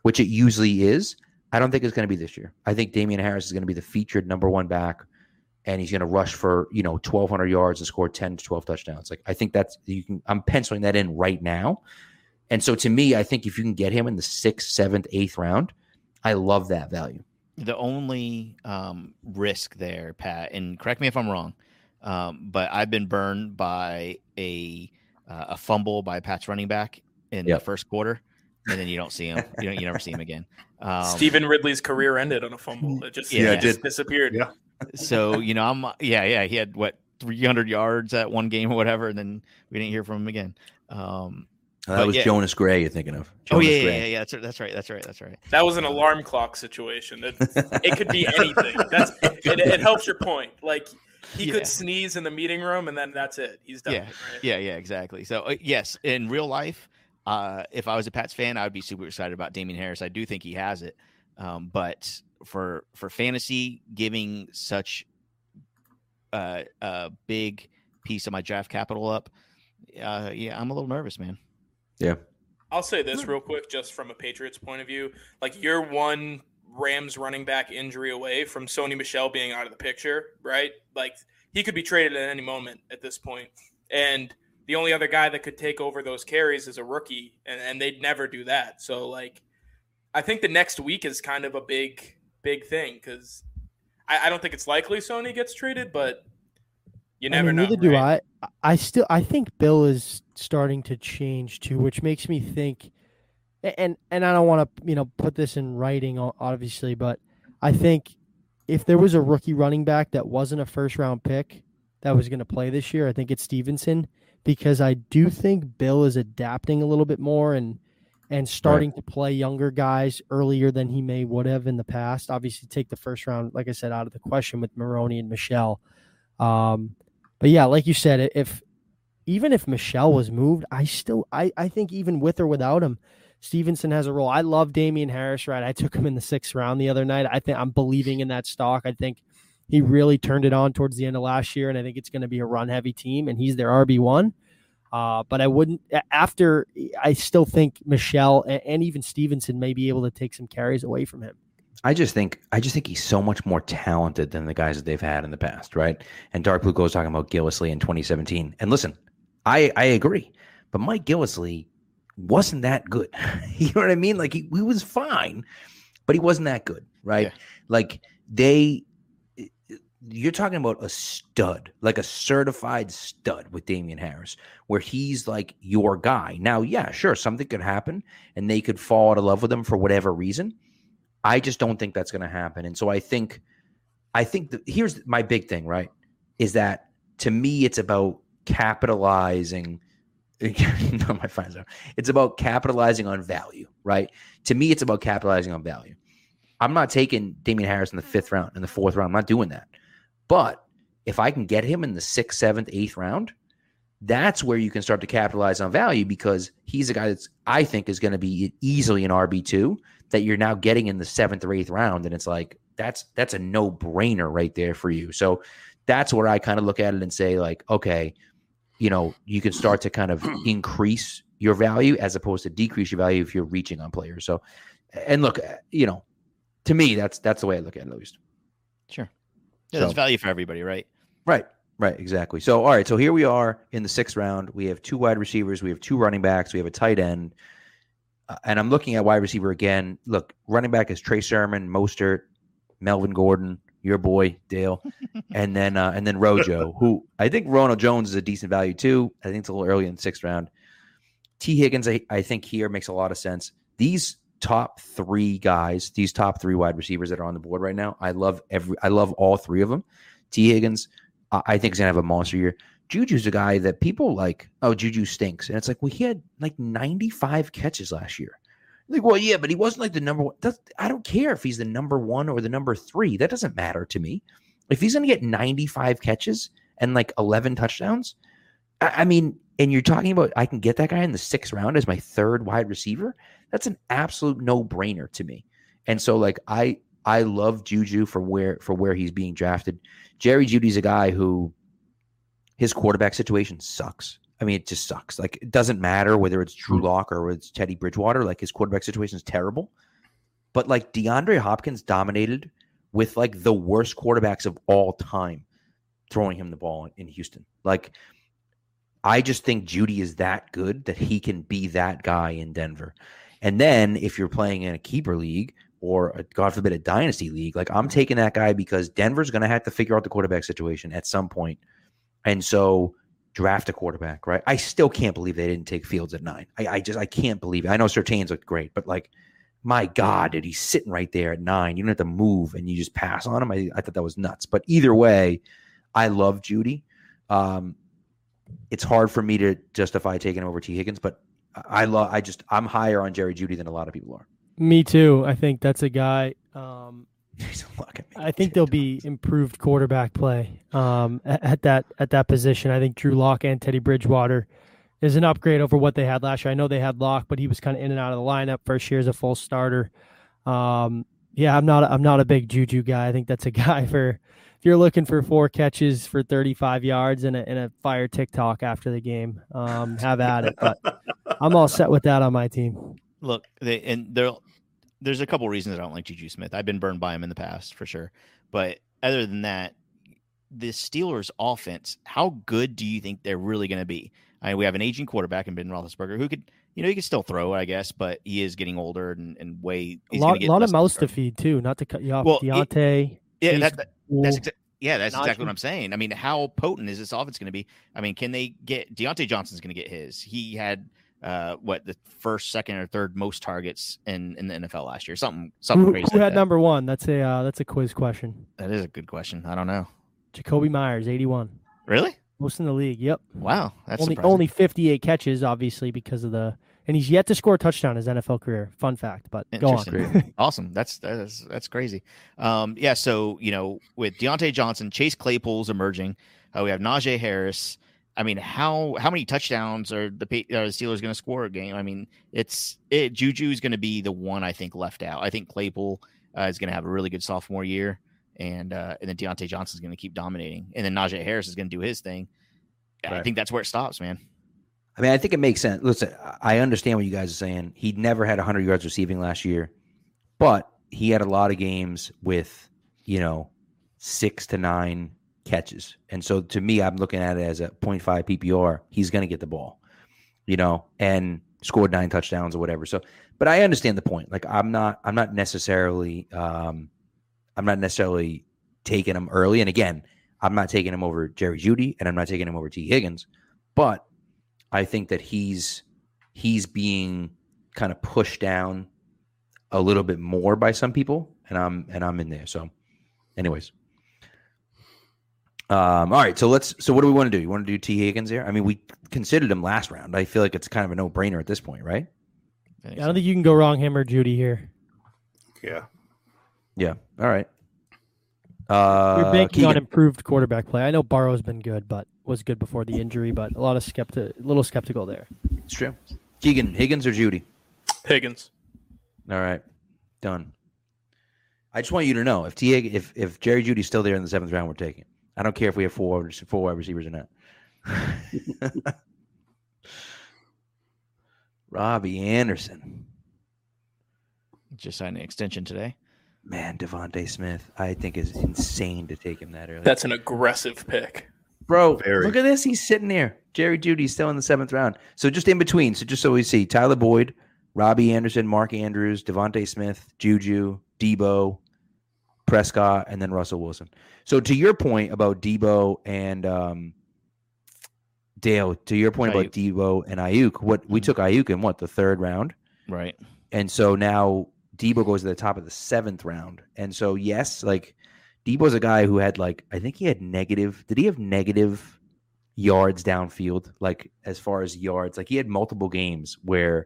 which it usually is, I don't think it's going to be this year. I think Damian Harris is going to be the featured number one back, and he's going to rush for, you know, 1,200 yards and score 10 to 12 touchdowns. Like, I think that's I'm penciling that in right now. And so to me, I think if you can get him in the 6th, 7th, 8th round, I love that value. The only risk there, Pat, and correct me if I'm wrong, but I've been burned by a fumble by Pat's running back in the first quarter, and then you don't see him. You never see him again. Stephen Ridley's career ended on a fumble. It just, just disappeared. Yeah. So, you know, he had, what, 300 yards at one game or whatever, and then we didn't hear from him again. That was Jonas Gray you're thinking of. Jonas Gray. That's right. That was an alarm clock situation. It could be anything. It helps your point. Like, he could sneeze in the meeting room, and then that's it. He's done. Yeah, right? Yeah, exactly. So, yes, in real life, if I was a Pats fan, I would be super excited about Damian Harris. I do think he has it. But for fantasy, giving such a big piece of my draft capital up, I'm a little nervous, man. Yeah, I'll say this real quick, just from a Patriots point of view. Like, you're one Rams running back injury away from Sony Michel being out of the picture, right? Like, he could be traded at any moment at this point. And the only other guy that could take over those carries is a rookie, and they'd never do that. So, like, I think the next week is kind of a big, big thing because I don't think it's likely Sony gets traded, but you never know. Neither do I. I think Bill is starting to change too, which makes me think, and I don't want to, you know, put this in writing obviously, but I think if there was a rookie running back that wasn't a first round pick that was going to play this year, I think it's Stevenson, because I do think Bill is adapting a little bit more and starting to play younger guys earlier than he may would have in the past. Obviously, take the first round, like I said, out of the question with Maroney and Michel. But yeah, like you said, even if Michel was moved, I think even with or without him, Stevenson has a role. I love Damian Harris, right? I took him in the 6th round the other night. I think I'm believing in that stock. I think he really turned it on towards the end of last year, and I think it's going to be a run-heavy team, and he's their RB1. But I wouldn't after. I still think Michelle and even Stevenson may be able to take some carries away from him. I just think he's so much more talented than the guys that they've had in the past, right? And Dark Blue Goes talking about Gillislee in 2017. And listen, I agree, but Mike Gillislee wasn't that good. You know what I mean? Like he was fine, but he wasn't that good, right? Yeah. Like you're talking about a stud, like a certified stud with Damian Harris, where he's like your guy. Now, yeah, sure, something could happen and they could fall out of love with him for whatever reason. I just don't think that's going to happen. And so I think here's my big thing, right? Is that to me, it's about capitalizing. Not my friends. It's about capitalizing on value, right? To me, it's about capitalizing on value. I'm not taking Damian Harris in the 5th round, in the 4th round. I'm not doing that. But if I can get him in the 6th, 7th, 8th round, that's where you can start to capitalize on value, because he's a guy that's, I think, is going to be easily an RB2 that you're now getting in the 7th or 8th round. And it's like, that's a no brainer right there for you. So that's where I kind of look at it and say like, okay, you know, you can start to kind of increase your value as opposed to decrease your value if you're reaching on players. So, and look, you know, to me, that's the way I look at it, at least. Sure. Yeah, so, there's value for everybody, right? Right, exactly. So, all right, so here we are in the 6th round. We have 2 wide receivers. We have 2 running backs. We have a tight end. And I'm looking at wide receiver again. Look, running back is Trey Sermon, Mostert, Melvin Gordon, your boy, Dale, and then Rojo, who I think Ronald Jones is a decent value too. I think it's a little early in the 6th round. Tee Higgins, I think here makes a lot of sense. These top 3 guys, these top 3 wide receivers that are on the board right now, I love all 3 of them. Tee Higgins, I think he's going to have a monster year. Juju's a guy that people like, oh, Juju stinks. And it's like, well, he had like 95 catches last year. Like, well, yeah, but he wasn't like the number one. I don't care if he's the number 1 or the number 3. That doesn't matter to me. If he's going to get 95 catches and like 11 touchdowns, I mean, and you're talking about I can get that guy in the 6th round as my 3rd wide receiver. That's an absolute no-brainer to me. And so, like, I love Juju for where he's being drafted. Jerry Jeudy's a guy who his quarterback situation sucks. I mean, it just sucks. Like, it doesn't matter whether it's Drew Lock or it's Teddy Bridgewater. Like, his quarterback situation is terrible. But, like, DeAndre Hopkins dominated with, like, the worst quarterbacks of all time throwing him the ball in Houston. Like, I just think Jeudy is that good that he can be that guy in Denver. And then if you're playing in a keeper league or, God forbid, a dynasty league, like, I'm taking that guy because Denver's going to have to figure out the quarterback situation at some point. And so draft a quarterback, right? I still can't believe they didn't take Fields at 9. I just can't believe it. I know Surtain's looked great, but, like, my God, dude, he's sitting right there at 9. You don't have to move, and you just pass on him. I thought that was nuts. But either way, I love Jeudy. It's hard for me to justify taking him over Tee Higgins, but I'm higher on Jerry Jeudy than a lot of people are. Me too. I think that's a guy. I think there'll be improved quarterback play at that position. I think Drew Lock and Teddy Bridgewater is an upgrade over what they had last year. I know they had Lock, but he was kind of in and out of the lineup. First year as a full starter. I'm not a big Juju guy. I think that's a guy for if you're looking for 4 catches for 35 yards and a fire TikTok after the game. Have at it. But I'm all set with that on my team. Look, there's a couple reasons I don't like JuJu Smith. I've been burned by him in the past for sure. But other than that, the Steelers offense, how good do you think they're really going to be? I mean, we have an aging quarterback in Ben Roethlisberger who could, you know, he could still throw, I guess, but he is getting older and way. He's a lot of mouths to feed too, not to cut you off. Well, Deontay. That's exactly what I'm saying. I mean, how potent is this offense going to be? I mean, can they get Deontay Johnson's going to get his? He had the 1st, 2nd, or 3rd most targets in the NFL last year? Something crazy. Who had number 1? That's a quiz question. That is a good question. I don't know. Jacoby Myers, 81. Really? Most in the league. Yep. Wow. That's only 58 catches, obviously, because of the and he's yet to score a touchdown in his NFL career. Fun fact, but go on. Awesome. That's crazy. Yeah. So you know, with Deontay Johnson, Chase Claypool's emerging. We have Najee Harris. I mean, how many touchdowns are the Steelers going to score a game? I mean, Juju is going to be the one I think left out. I think Claypool is going to have a really good sophomore year, and then Deontay Johnson is going to keep dominating, and then Najee Harris is going to do his thing. Right. I think that's where it stops, man. I mean, I think it makes sense. Listen, I understand what you guys are saying. He never had 100 yards receiving last year, but he had a lot of games with, 6 to 9 catches. And so to me, I'm looking at it as a 0.5 PPR. He's going to get the ball, and scored 9 touchdowns or whatever. So, but I understand the point. Like I'm not necessarily taking him early. And again, I'm not taking him over Jerry Jeudy, and I'm not taking him over Tee Higgins, but I think that he's being kind of pushed down a little bit more by some people, and I'm in there. So anyways. All right. So what do we want to do? You want to do Tee Higgins here? I mean, we considered him last round. I feel like it's kind of a no-brainer at this point, right? I don't think you can go wrong, him or Jeudy here. Yeah. All right. You're banking Keegan on improved quarterback play. I know Burrow's been good, but was good before the injury, but a little skeptical there. It's true. Keegan, Higgins or Jeudy? Higgins. All right. Done. I just want you to know if Jerry Judy's still there in the 7th round, we're taking it. I don't care if we have four wide receivers or not. Robbie Anderson. Just signed an extension today. Man, Devontae Smith, I think is insane to take him that early. That's an aggressive pick. Bro, Look at this. He's sitting there. Jerry Judy's still in the 7th round. So just in between. So just so we see, Tyler Boyd, Robbie Anderson, Mark Andrews, Devontae Smith, JuJu, Deebo, Prescott, and then Russell Wilson. So to your point about Deebo and Dale, to your point about Deebo and Aiyuk, we took Aiyuk in the 3rd round? Right. And so now Deebo goes to the top of the 7th round. And so, yes, like Deebo's a guy who had I think he had negative. Did he have negative yards downfield? Like as far as yards, like he had multiple games where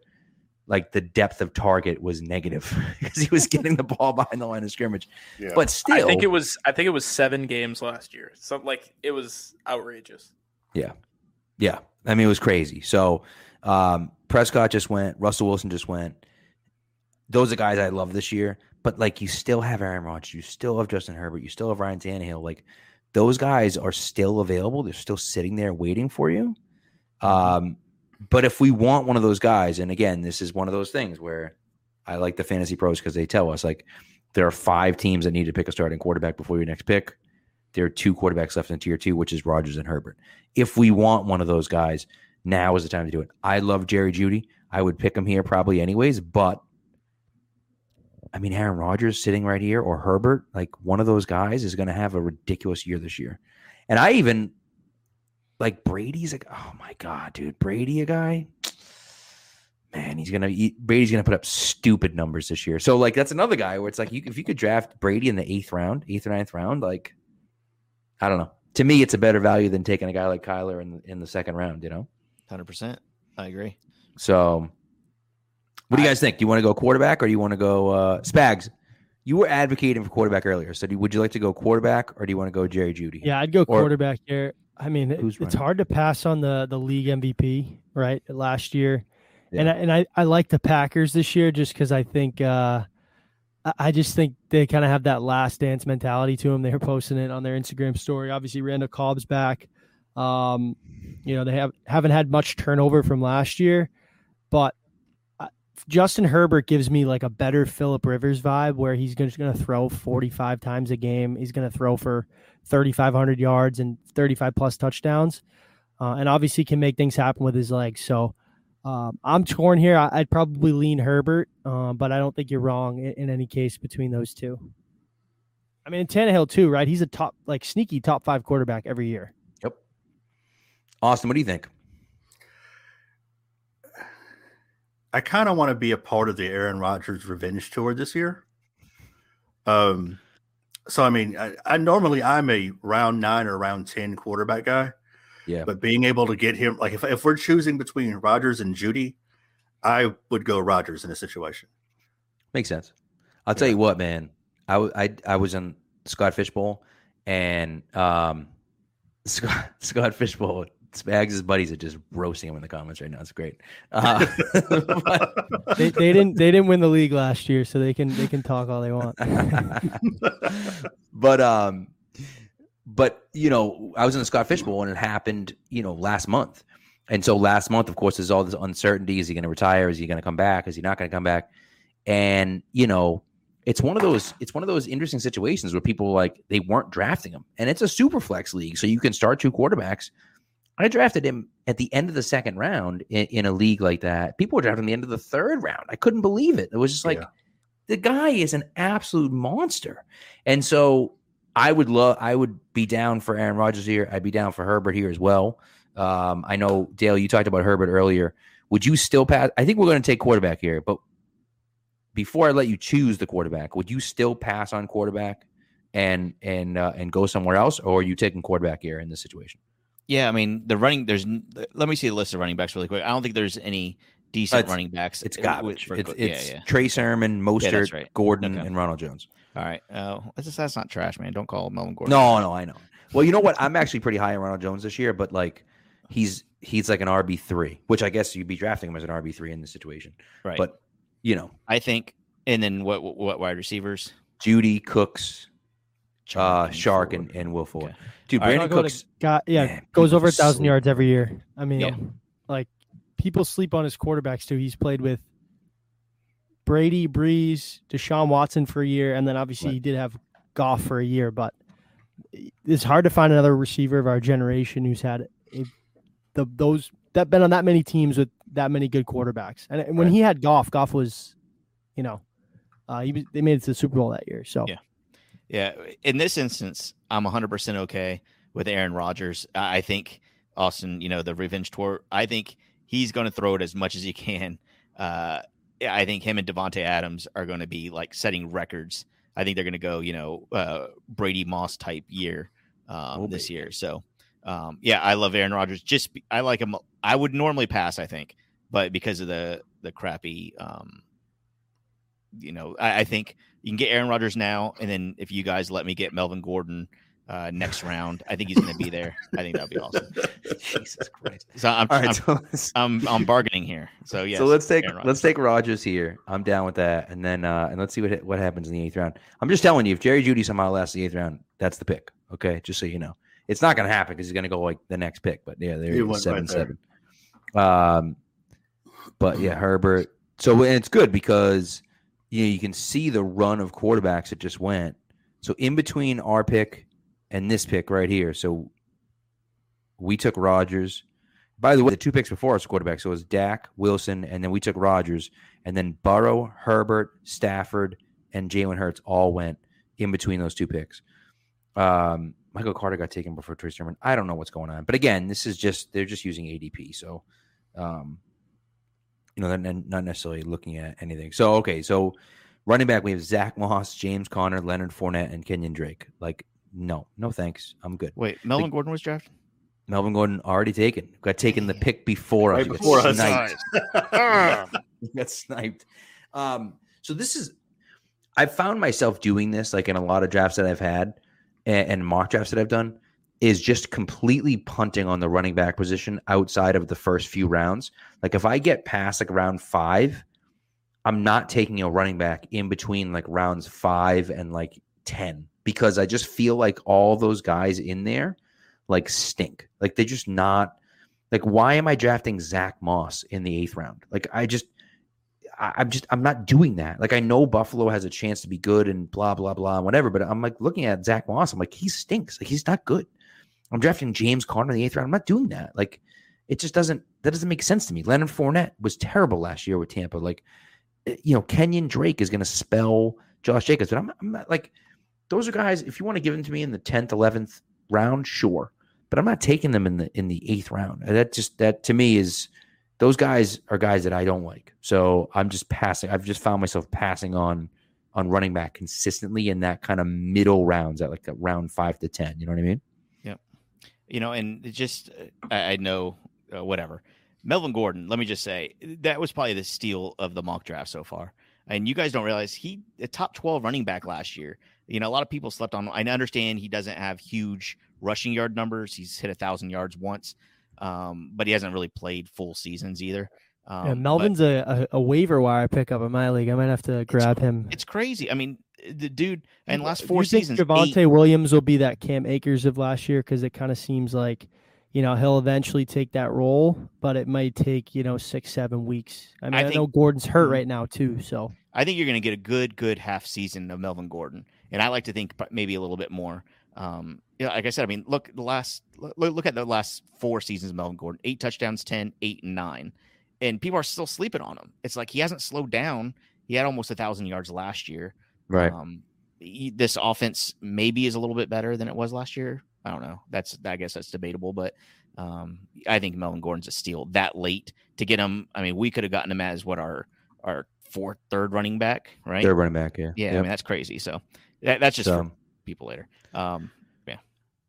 the depth of target was negative because he was getting the ball behind the line of scrimmage. Yeah. But still, I think it was 7 games last year. Something it was outrageous. Yeah. I mean, it was crazy. So Prescott just went. Russell Wilson just went. Those are guys I love this year. But you still have Aaron Rodgers. You still have Justin Herbert. You still have Ryan Tannehill. Those guys are still available. They're still sitting there waiting for you. But if we want one of those guys, and again, this is one of those things where I like the fantasy pros because they tell us there are 5 teams that need to pick a starting quarterback before your next pick. There are 2 quarterbacks left in tier 2, which is Rodgers and Herbert. If we want one of those guys, now is the time to do it. I love Jerry Jeudy. I would pick him here probably anyways, but I mean, Aaron Rodgers sitting right here or Herbert, one of those guys is going to have a ridiculous year this year. And I even Brady's oh my God, dude, Brady, a guy, man, Brady's going to put up stupid numbers this year. So that's another guy where it's if you could draft Brady in the 8th or 9th round, I don't know. To me, it's a better value than taking a guy like Kyler in the 2nd round, 100%. I agree. So what do you guys think? Do you want to go quarterback or do you want to go Spags? You were advocating for quarterback earlier. So would you like to go quarterback or do you want to go Jerry Jeudy? Yeah, I'd go quarterback here. I mean, it's hard to pass on the league MVP, right, last year. Yeah. And I like the Packers this year just because I think I just think they kind of have that last dance mentality to them. They were posting it on their Instagram story. Obviously, Randall Cobb's back. They haven't had much turnover from last year, but Justin Herbert gives me a better Phillip Rivers vibe where he's just going to throw 45 times a game. He's going to throw for 3,500 yards and 35 plus touchdowns. And obviously can make things happen with his legs. So I'm torn here. I'd probably lean Herbert, but I don't think you're wrong in any case between those two. I mean, Tannehill too, right? He's a top, sneaky top 5 quarterback every year. Yep. Austin, what do you think? I kind of want to be a part of the Aaron Rodgers revenge tour this year. So, I mean, I normally I'm a round 9 or round 10 quarterback guy. Yeah. But being able to get him, if we're choosing between Rodgers and Jeudy, I would go Rodgers in a situation. Makes sense. I'll tell you what, man. I was in Scott Fishbowl, and Scott Fishbowl – Spags' buddies are just roasting him in the comments right now. It's great. They didn't win the league last year, so they can talk all they want. But I was in the Scott Fishbowl and it happened, last month, And so last month, of course, there's all this uncertainty. Is he going to retire? Is he going to come back? Is he not going to come back? And, you know, it's one of those interesting situations where people, like, they weren't drafting him. And it's a super flex league, so you can start two quarterbacks. I drafted him at the end of the second round in a league like that. People were drafting the end of the third round. I couldn't believe it. It was just like, the guy is an absolute monster. And so I would be down for Aaron Rodgers here. I'd be down for Herbert here as well. I know, Dale, you talked about Herbert earlier. Would you still pass? I think we're going to take quarterback here, but before I let you choose the quarterback, would you still pass on quarterback and go somewhere else, or are you taking quarterback here in this situation? Yeah, I mean, let me see the list of running backs really quick. I don't think there's any decent running backs. It's garbage. Trey Sermon, Mostert, Gordon, and Ronald Jones. All right. That's not trash, man. Don't call Melvin Gordon. No, I know. Well, you know what? I'm actually pretty high on Ronald Jones this year, but like he's like an RB3, which I guess you'd be drafting him as an RB3 in this situation. Right. But, you know. I think, and then what wide receivers? Jeudy, Cooks, Shark, and Will Fuller. Okay. Dude, Brandon Cooks. Goes over 1,000 yards every year. I mean, like, people sleep on his quarterbacks, too. He's played with Brady, Breeze, Deshaun Watson for a year, and then obviously he did have Goff for a year, but it's hard to find another receiver of our generation who's had been on that many teams with that many good quarterbacks. And when he had Goff was, you know, they made it to the Super Bowl that year. So yeah. In this instance, I'm 100% okay with Aaron Rodgers. I think Austin, you know, the revenge tour. I think he's going to throw it as much as he can. I think him and Davante Adams are going to be like setting records. I think they're going to go, you know, Brady Moss type year this year. So, I love Aaron Rodgers. I like him. I would normally pass, I think, but because of the crappy, you know, I think you can get Aaron Rodgers now, and then if you guys let me get Melvin Gordon next round, I think he's going to be there. I think that'd be awesome. Jesus Christ! So I'm bargaining here. So yeah. So let's take Rodgers here. I'm down with that, and then and let's see what happens in the 8th round. I'm just telling you, if Jerry Jeudy somehow lasts the 8th round, that's the pick. Okay, just so you know, it's not going to happen because he's going to go like the next pick. But yeah, there he is, 7-7. But yeah, Herbert. So and it's good because. Yeah, you can see the run of quarterbacks that just went. So in between our pick and this pick right here, so we took Rodgers. By the way, the two picks before us quarterback, so it was Dak, Wilson, and then we took Rodgers. And then Burrow, Herbert, Stafford, and Jalen Hurts all went in between those two picks. Michael Carter got taken before Trey Sermon. I don't know what's going on. But again, this is just – they're just using ADP, so – you know, they're not necessarily looking at anything. So, okay, so running back, we have Zach Moss, James Conner, Leonard Fournette, and Kenyon Drake. Like, no thanks. I'm good. Wait, Melvin Gordon was drafted? Melvin Gordon already taken. Got taken the pick before us. Before us. Got sniped. So this is – I found myself doing this, like in a lot of drafts that I've had and mock drafts that I've done, is just completely punting on the running back position outside of the first few rounds. Like if I get past like round 5, I'm not taking a running back in between like rounds 5 and like 10 because I just feel like all those guys in there like stink. Like they're just not like, why am I drafting Zach Moss in the 8th round? Like I'm not doing that. Like I know Buffalo has a chance to be good and blah, blah, blah, and whatever, but I'm like looking at Zach Moss. I'm like, he stinks. Like he's not good. I'm drafting James Conner in the 8th round. I'm not doing that. Like, it just doesn't make sense to me. Leonard Fournette was terrible last year with Tampa. Like, you know, Kenyon Drake is going to spell Josh Jacobs. But I'm not like, those are guys, if you want to give them to me in the 10th, 11th round, sure. But I'm not taking them in the 8th round. That to me is, those guys are guys that I don't like. So I'm just passing. I've just found myself passing on running back consistently in that kind of middle rounds at like round 5 to 10. You know what I mean? You know, and just I know whatever. Melvin Gordon, let me just say, that was probably the steal of the mock draft so far. And you guys don't realize he a top 12 running back last year. You know, a lot of people slept on. I understand he doesn't have huge rushing yard numbers. He's hit 1,000 yards once, but he hasn't really played full seasons either. Melvin's a waiver wire pickup in my league. I might have to grab him. It's crazy. I mean, the dude in last 4 seasons. Javonte Williams will be that Cam Akers of last year because it kind of seems like you know, he'll eventually take that role, but it might take, you know, 6-7 weeks. I mean, I know Gordon's hurt right now too, so I think you're going to get a good half season of Melvin Gordon, and I like to think maybe a little bit more. You know, like I said, I mean, look at the last four seasons of Melvin Gordon: 8 touchdowns, 10, 8, and 9, and people are still sleeping on him. It's like he hasn't slowed down. He had almost 1,000 yards last year. Right. This offense maybe is a little bit better than it was last year. I don't know. I guess that's debatable, but I think Melvin Gordon's a steal that late to get him. I mean, we could have gotten him as what our third running back, right? Third running back, yeah. Yeah, yep. I mean, that's crazy. So that's just for people later. Yeah.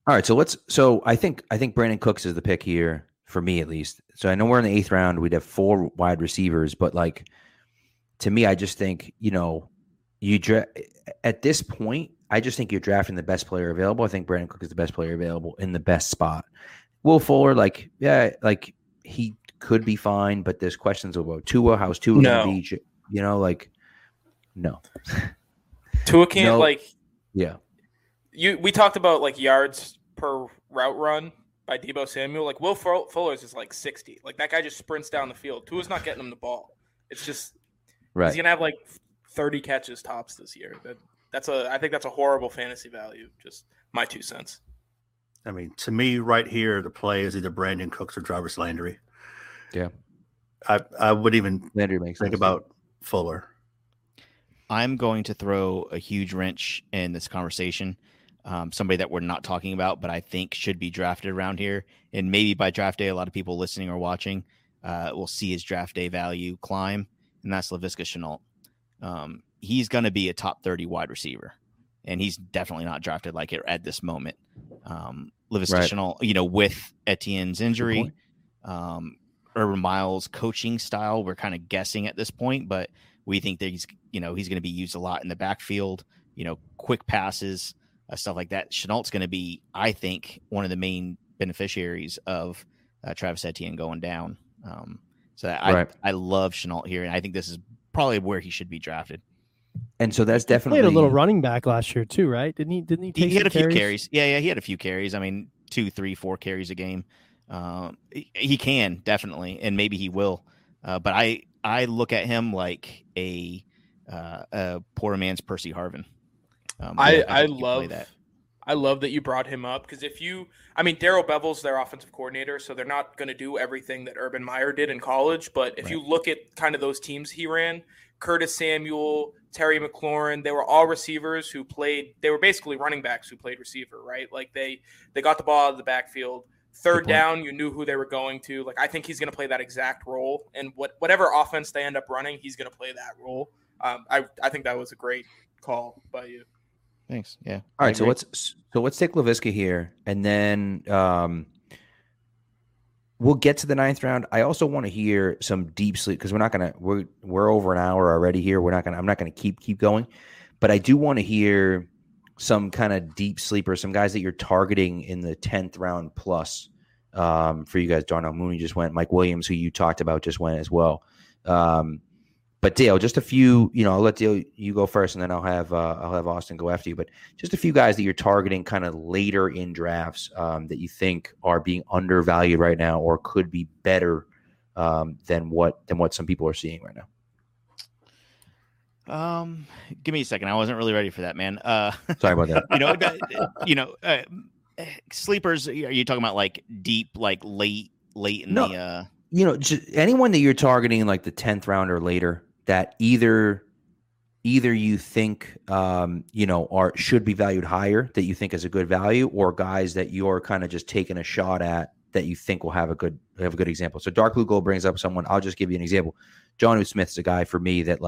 All right. So I think Brandon Cooks is the pick here for me, at least. So I know we're in the 8th round. We'd have 4 wide receivers, but like to me, I just think, you know, at this point, I just think you're drafting the best player available. I think Brandon Cook is the best player available in the best spot. Will Fuller, he could be fine, but there's questions about Tua. How's Tua going to be? You know, no. Tua can't, yeah. We talked about, yards per route run by Deebo Samuel. Will Fuller's is, 60. That guy just sprints down the field. Tua's not getting him the ball. It's just right. He's going to have, 30 catches tops this year. I think that's a horrible fantasy value. Just my 2 cents. I mean, to me, right here, the play is either Brandon Cooks or Jarvis Landry. Yeah, I wouldn't even think about Fuller. I'm going to throw a huge wrench in this conversation. Somebody that we're not talking about, but I think should be drafted around here, and maybe by draft day, a lot of people listening or watching will see his draft day value climb, and that's Laviska Shenault. He's going to be a top 30 wide receiver, and he's definitely not drafted like it at this moment. Laviska Shenault, you know, with Etienne's injury, Urban Meyer's coaching style, we're kind of guessing at this point, but we think that he's going to be used a lot in the backfield, you know, quick passes, stuff like that. Chenault's going to be, I think, one of the main beneficiaries of Travis Etienne going down. I love Shenault here, and I think this is probably where he should be drafted. And so that's definitely played a little running back last year too, right? Didn't he? He had a few carries. Yeah, he had a few carries. I mean, 2, 3, 4 carries a game. He can definitely, and maybe he will. But I look at him like a poor man's Percy Harvin. I love that. I love that you brought him up because Daryl Bevel's their offensive coordinator, so they're not going to do everything that Urban Meyer did in college. But if you look at kind of those teams he ran, Curtis Samuel, Terry McLaurin, they were all receivers who played. They were basically running backs who played receiver, right? They got the ball out of the backfield. Third down, you knew who they were going to. I think he's going to play that exact role, and whatever offense they end up running, he's going to play that role. I think that was a great call by you. Thanks. Yeah. All right. So let's take Laviska here, and then we'll get to the 9th round. I also want to hear some deep sleep because we're over an hour already here. I'm not gonna keep going, but I do want to hear some kind of deep sleeper, some guys that you're targeting in the 10th round plus for you guys. Darnell Mooney just went. Mike Williams, who you talked about, just went as well. But Dale, just a few, I'll let Dale, you go first, and then I'll have Austin go after you. But just a few guys that you're targeting kind of later in drafts that you think are being undervalued right now or could be better than what some people are seeing right now. Give me a second. I wasn't really ready for that, man. Sorry about that. Sleepers, are you talking about deep, late in the just anyone that you're targeting in the 10th round or later? That either you think should be valued higher, that you think is a good value, or guys that you're kind of just taking a shot at that you think will have a good example. So Dark Blue Gold brings up someone. I'll just give you an example. Jonnu Smith's a guy for me that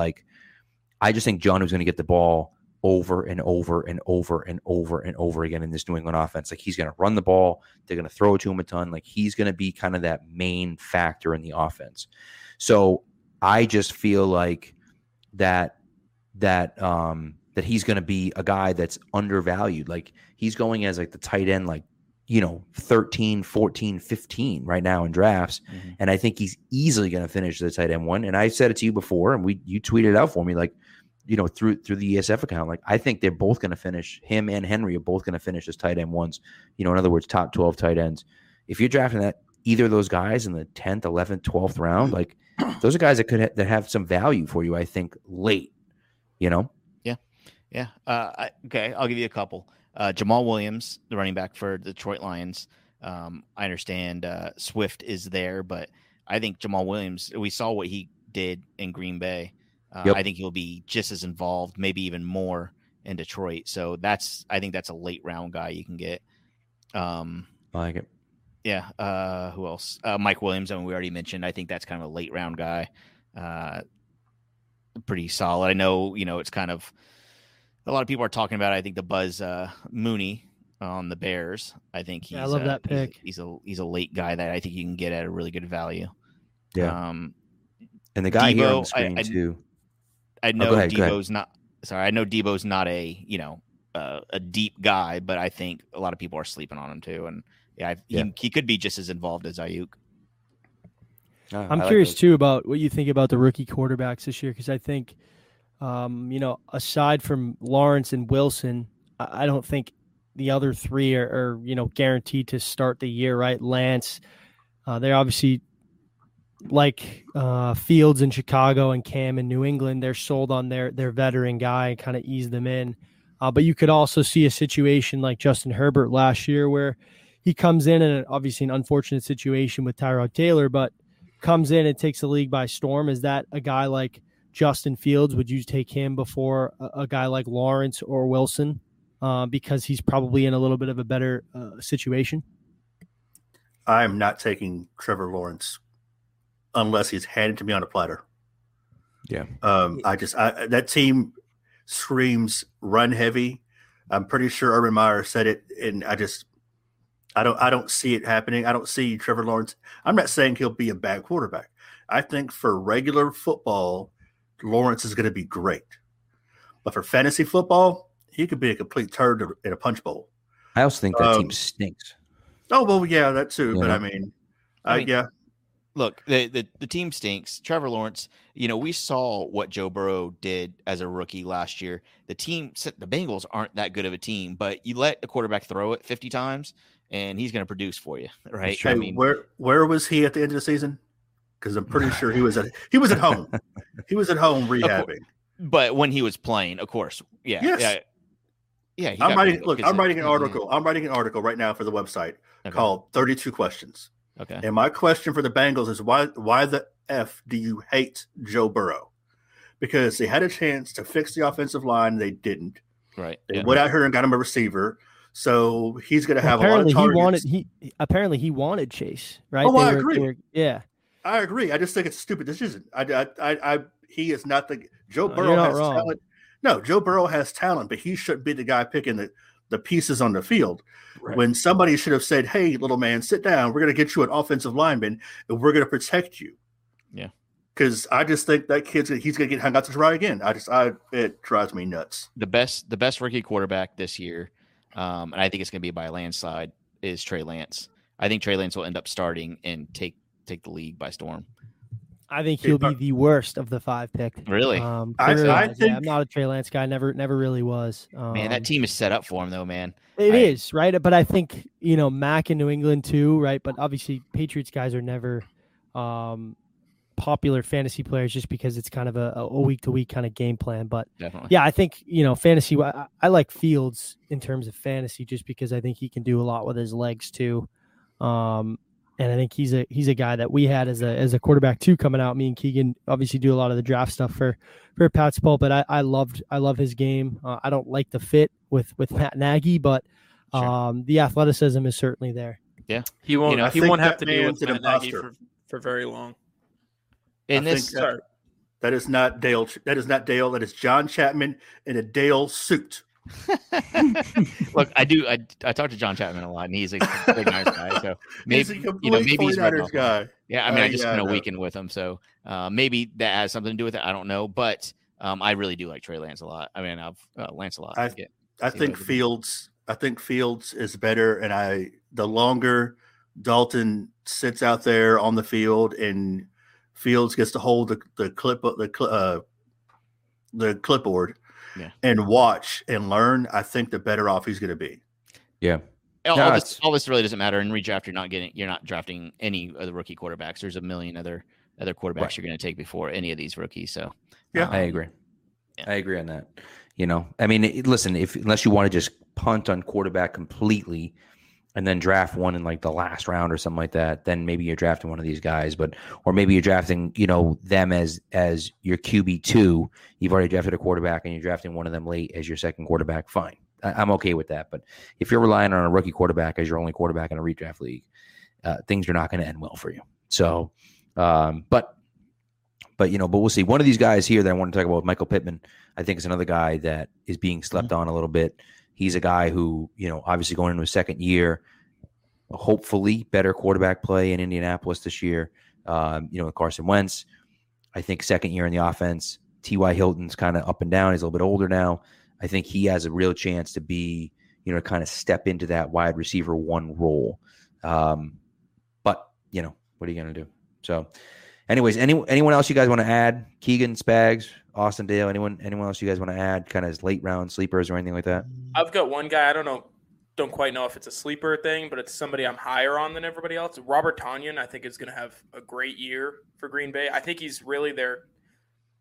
I just think Jonnu's going to get the ball over and over and over and over and over again in this New England offense. He's going to run the ball. They're going to throw it to him a ton. He's going to be kind of that main factor in the offense. So I just feel that he's going to be a guy that's undervalued. He's going as the tight end, 13, 14, 15 right now in drafts. Mm-hmm. And I think he's easily going to finish the tight end 1. And I said it to you before, and you tweeted it out for me, through the ESF account, I think they're both going to finish. Him and Henry are both going to finish as tight end 1s. In other words, top 12 tight ends if you're drafting that either of those guys in the 10th, 11th, 12th round, like those are guys that could that have some value for you, I think, late, you know? Yeah. Yeah. Okay. I'll give you a couple. Jamal Williams, the running back for the Detroit Lions. I understand Swift is there, but I think Jamal Williams, we saw what he did in Green Bay. I think he'll be just as involved, maybe even more in Detroit. So I think that's a late round guy you can get. I like it. Yeah. Who else? Mike Williams. I mean, we already mentioned, I think that's kind of a late round guy. Pretty solid. I know, it's kind of a lot of people are talking about, I think the buzz, Mooney on the Bears. I think he's, I love that pick. He's a late guy that I think you can get at a really good value. Yeah. And the guy Deebo, here on the screen too. I know Debo's not, sorry. I know Debo's not a, a deep guy, but I think a lot of people are sleeping on him too. And, He could be just as involved as Aiyuk. I'm curious too about what you think about the rookie quarterbacks this year, because I think, aside from Lawrence and Wilson, I don't think the other three are guaranteed to start the year, right? Lance, they're obviously like Fields in Chicago and Cam in New England. They're sold on their veteran guy and kind of ease them in. But you could also see a situation like Justin Herbert last year where he comes in obviously an unfortunate situation with Tyrod Taylor, but comes in and takes the league by storm. Is that a guy like Justin Fields? Would you take him before a guy like Lawrence or Wilson? Because he's probably in a little bit of a better situation. I'm not taking Trevor Lawrence unless he's handed to me on a platter. Yeah. That team screams run heavy. I'm pretty sure Urban Meyer said it. And I don't see it happening. I don't see Trevor Lawrence. I'm not saying he'll be a bad quarterback. I think for regular football, Lawrence is going to be great. But for fantasy football, he could be a complete turd in a punch bowl. I also think that team stinks. Oh, well, yeah, that too. Yeah. But, I mean, look, the team stinks. Trevor Lawrence, we saw what Joe Burrow did as a rookie last year. The Bengals aren't that good of a team, but you let a quarterback throw it 50 times, and he's going to produce for you, right? Sure. I mean, where was he at the end of the season? Because I'm pretty sure he was at home. He was at home rehabbing. But when he was playing, of course, yeah, yes. yeah. I'm writing an article right now for the website called 32 Questions. Okay. And my question for the Bengals is why the F do you hate Joe Burrow? Because they had a chance to fix the offensive line, they didn't. Right. They went out here and got him a receiver. So he's going to have a lot of targets. Apparently he wanted Chase, right? Oh, I agree. I just think it's a stupid decision. He is not the – Joe Burrow has talent. No, Joe Burrow has talent, but he shouldn't be the guy picking the pieces on the field. Right. When somebody should have said, hey, little man, sit down. We're going to get you an offensive lineman, and we're going to protect you. Yeah. Because I just think that he's going to get hung out to dry again. It drives me nuts. The best rookie quarterback this year – and I think it's going to be by a landslide is Trey Lance. I think Trey Lance will end up starting and take the league by storm. I think he'll be the worst of the 5 pick. Really? I'm not a Trey Lance guy. Never really was. Man, that team is set up for him though, man. It is, right? But I think, Mac in New England too, right? But obviously Patriots guys are never popular fantasy players just because it's kind of a week-to-week kind of game plan. But definitely. Yeah, I think, fantasy, I like Fields in terms of fantasy just because I think he can do a lot with his legs too. And I think he's a guy that we had as a quarterback too coming out. Me and Keegan obviously do a lot of the draft stuff for Pat's Pulp, but I love his game. I don't like the fit with Matt Nagy, but the athleticism is certainly there. Yeah. He won't he won't have to deal with Matt Nagy for very long. That is not Dale. That is not Dale. That is John Chapman in a Dale suit. Look, I talk to John Chapman a lot, and he's a big nice guy. So maybe maybe he's a guy. Yeah, I mean, I just spent a weekend with him, so maybe that has something to do with it. I don't know, but I really do like Trey Lance a lot. I mean, Lance a lot. I think Fields is better, and the longer Dalton sits out there on the field and Fields gets to hold the clipboard and watch and learn, I think the better off he's going to be. Yeah. All this really doesn't matter in redraft. You're not drafting any of the rookie quarterbacks. There's a million other quarterbacks right. You're going to take before any of these rookies. So yeah, I agree. Yeah. I agree on that. You know, I mean, listen, unless you want to just punt on quarterback completely and then draft one in like the last round or something like that, then maybe you're drafting one of these guys, or maybe you're drafting, you know, them as your QB2. You've already drafted a quarterback and you're drafting one of them late as your second quarterback. Fine. I'm okay with that. But if you're relying on a rookie quarterback as your only quarterback in a redraft league, things are not going to end well for you. So, but we'll see. One of these guys here that I want to talk about, Michael Pittman, I think is another guy that is being slept on a little bit. He's a guy who, you know, obviously going into his second year, hopefully better quarterback play in Indianapolis this year. You know, Carson Wentz, I think second year in the offense. T.Y. Hilton's kind of up and down. He's a little bit older now. I think he has a real chance to be, you know, kind of step into that wide receiver one role. But, you know, what are you going to do? So anyways, anyone else you guys want to add? Keegan, Spags, Austin, Dale, anyone else you guys want to add kind of as late round sleepers or anything like that? I've got one guy. I don't quite know if it's a sleeper thing, but it's somebody I'm higher on than everybody else. Robert Tonyan, I think, is going to have a great year for Green Bay. I think he's really their –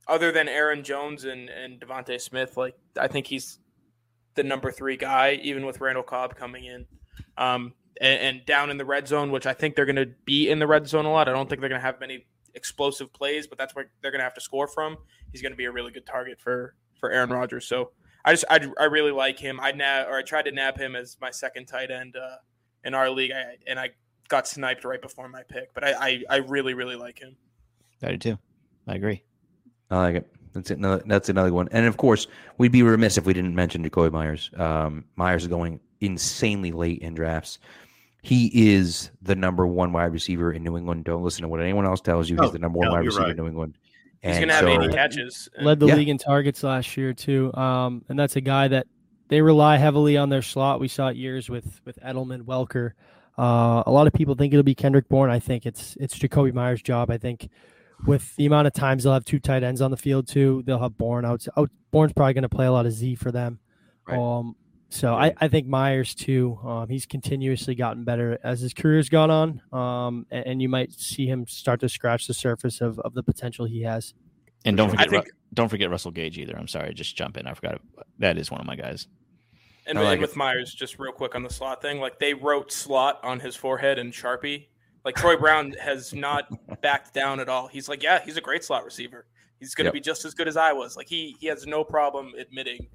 other than Aaron Jones and Devontae Smith, like I think he's the number three guy, even with Randall Cobb coming in and down in the red zone, which I think they're going to be in the red zone a lot. I don't think they're going to have many explosive plays, but that's where they're going to have to score from. He's going to be a really good target for Aaron Rodgers. So I really like him. I tried to nab him as my second tight end in our league, and I got sniped right before my pick. But I really, really like him. I do too. I agree. I like it. That's it. No, that's another one. And of course, we'd be remiss if we didn't mention Jacoby Myers. Myers is going insanely late in drafts. He is the number one wide receiver in New England. Don't listen to what anyone else tells you. He's the number one wide receiver in New England. And he's going to have 80 catches. Led the league in targets last year too. And that's a guy that they rely heavily on their slot. We saw it years with Edelman, Welker. A lot of people think it'll be Kendrick Bourne. I think it's Jacoby Myers' job. I think. With the amount of times they'll have two tight ends on the field too, they'll have Bourne out. Bourne's probably going to play a lot of Z for them. Right. I think Myers too. He's continuously gotten better as his career's gone on, and you might see him start to scratch the surface of the potential he has. And don't forget Russell Gage either. I'm sorry, just jump in. I forgot that is one of my guys. And with Myers, just real quick on the slot thing, like they wrote slot on his forehead in Sharpie. Like Troy Brown has not backed down at all. He's like, yeah, he's a great slot receiver. He's going to be just as good as I was. Like he has no problem admitting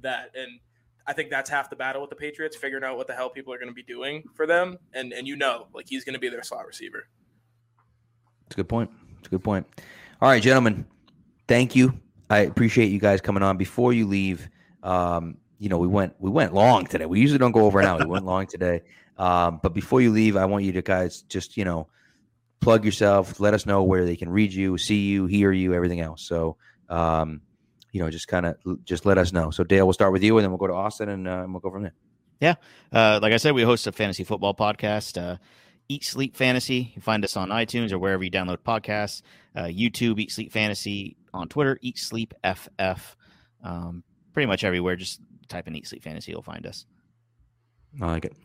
that. And I think that's half the battle with the Patriots, figuring out what the hell people are going to be doing for them. And you know, like he's going to be their slot receiver. It's a good point. All right, gentlemen, thank you. I appreciate you guys coming on. Before you leave, you know, we went long today. We usually don't go over an hour. We went long today. But before you leave, I want you to guys just, you know, plug yourself, let us know where they can read you, see you, hear you, everything else. So, you know, just let us know. So Dale, we'll start with you and then we'll go to Austin and we'll go from there. Yeah. Like I said, we host a fantasy football podcast, Eat Sleep Fantasy. You find us on iTunes or wherever you download podcasts, YouTube, Eat Sleep Fantasy on Twitter, Eat Sleep FF, pretty much everywhere. Just type in Eat Sleep Fantasy. You'll find us. I like it.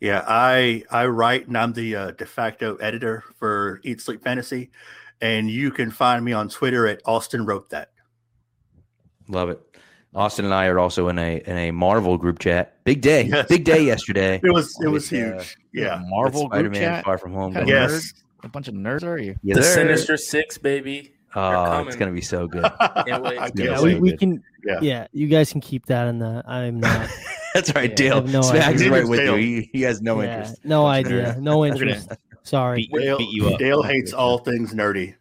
Yeah, I write, and I'm the de facto editor for Eat Sleep Fantasy, and you can find me on Twitter at Austin Wrote That. Love it. Austin and I are also in a Marvel group chat. Big day, yes. Big day yesterday. It was huge. Yeah, Marvel Spider-Man group chat. Far From Home. Yes, a bunch of nerds are you? Yes, the Sinister Six, baby. Oh, it's gonna be so good. Can't wait. You guys can keep that in the. I'm not. That's right, yeah, Dale. No Spags is right with Dale. You. He has no interest. No idea. No interest. Sorry. Beat you up. Dale hates all things nerdy.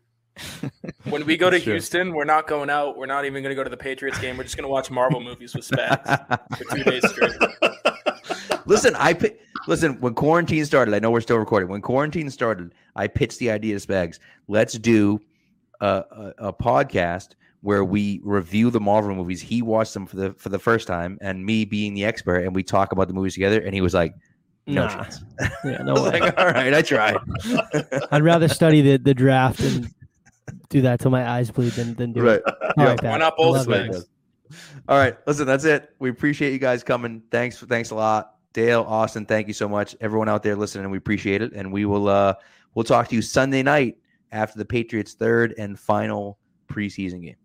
When we go to Houston, we're not going out. We're not even going to go to the Patriots game. We're just going to watch Marvel movies with Spags for 2 days straight. Listen, when quarantine started, I know we're still recording. When quarantine started, I pitched the idea to Spags. Let's do a podcast where we review the Marvel movies. He watched them for the first time, and me being the expert, and we talk about the movies together, and he was like, no chance. Yeah, no. I was like, all right, I tried. I'd rather study the draft and do that till my eyes bleed than do it. All right, why not both ways? All right, listen, that's it. We appreciate you guys coming. Thanks a lot. Dale, Austin, thank you so much. Everyone out there listening, we appreciate it. And we will we'll talk to you Sunday night after the Patriots' third and final preseason game.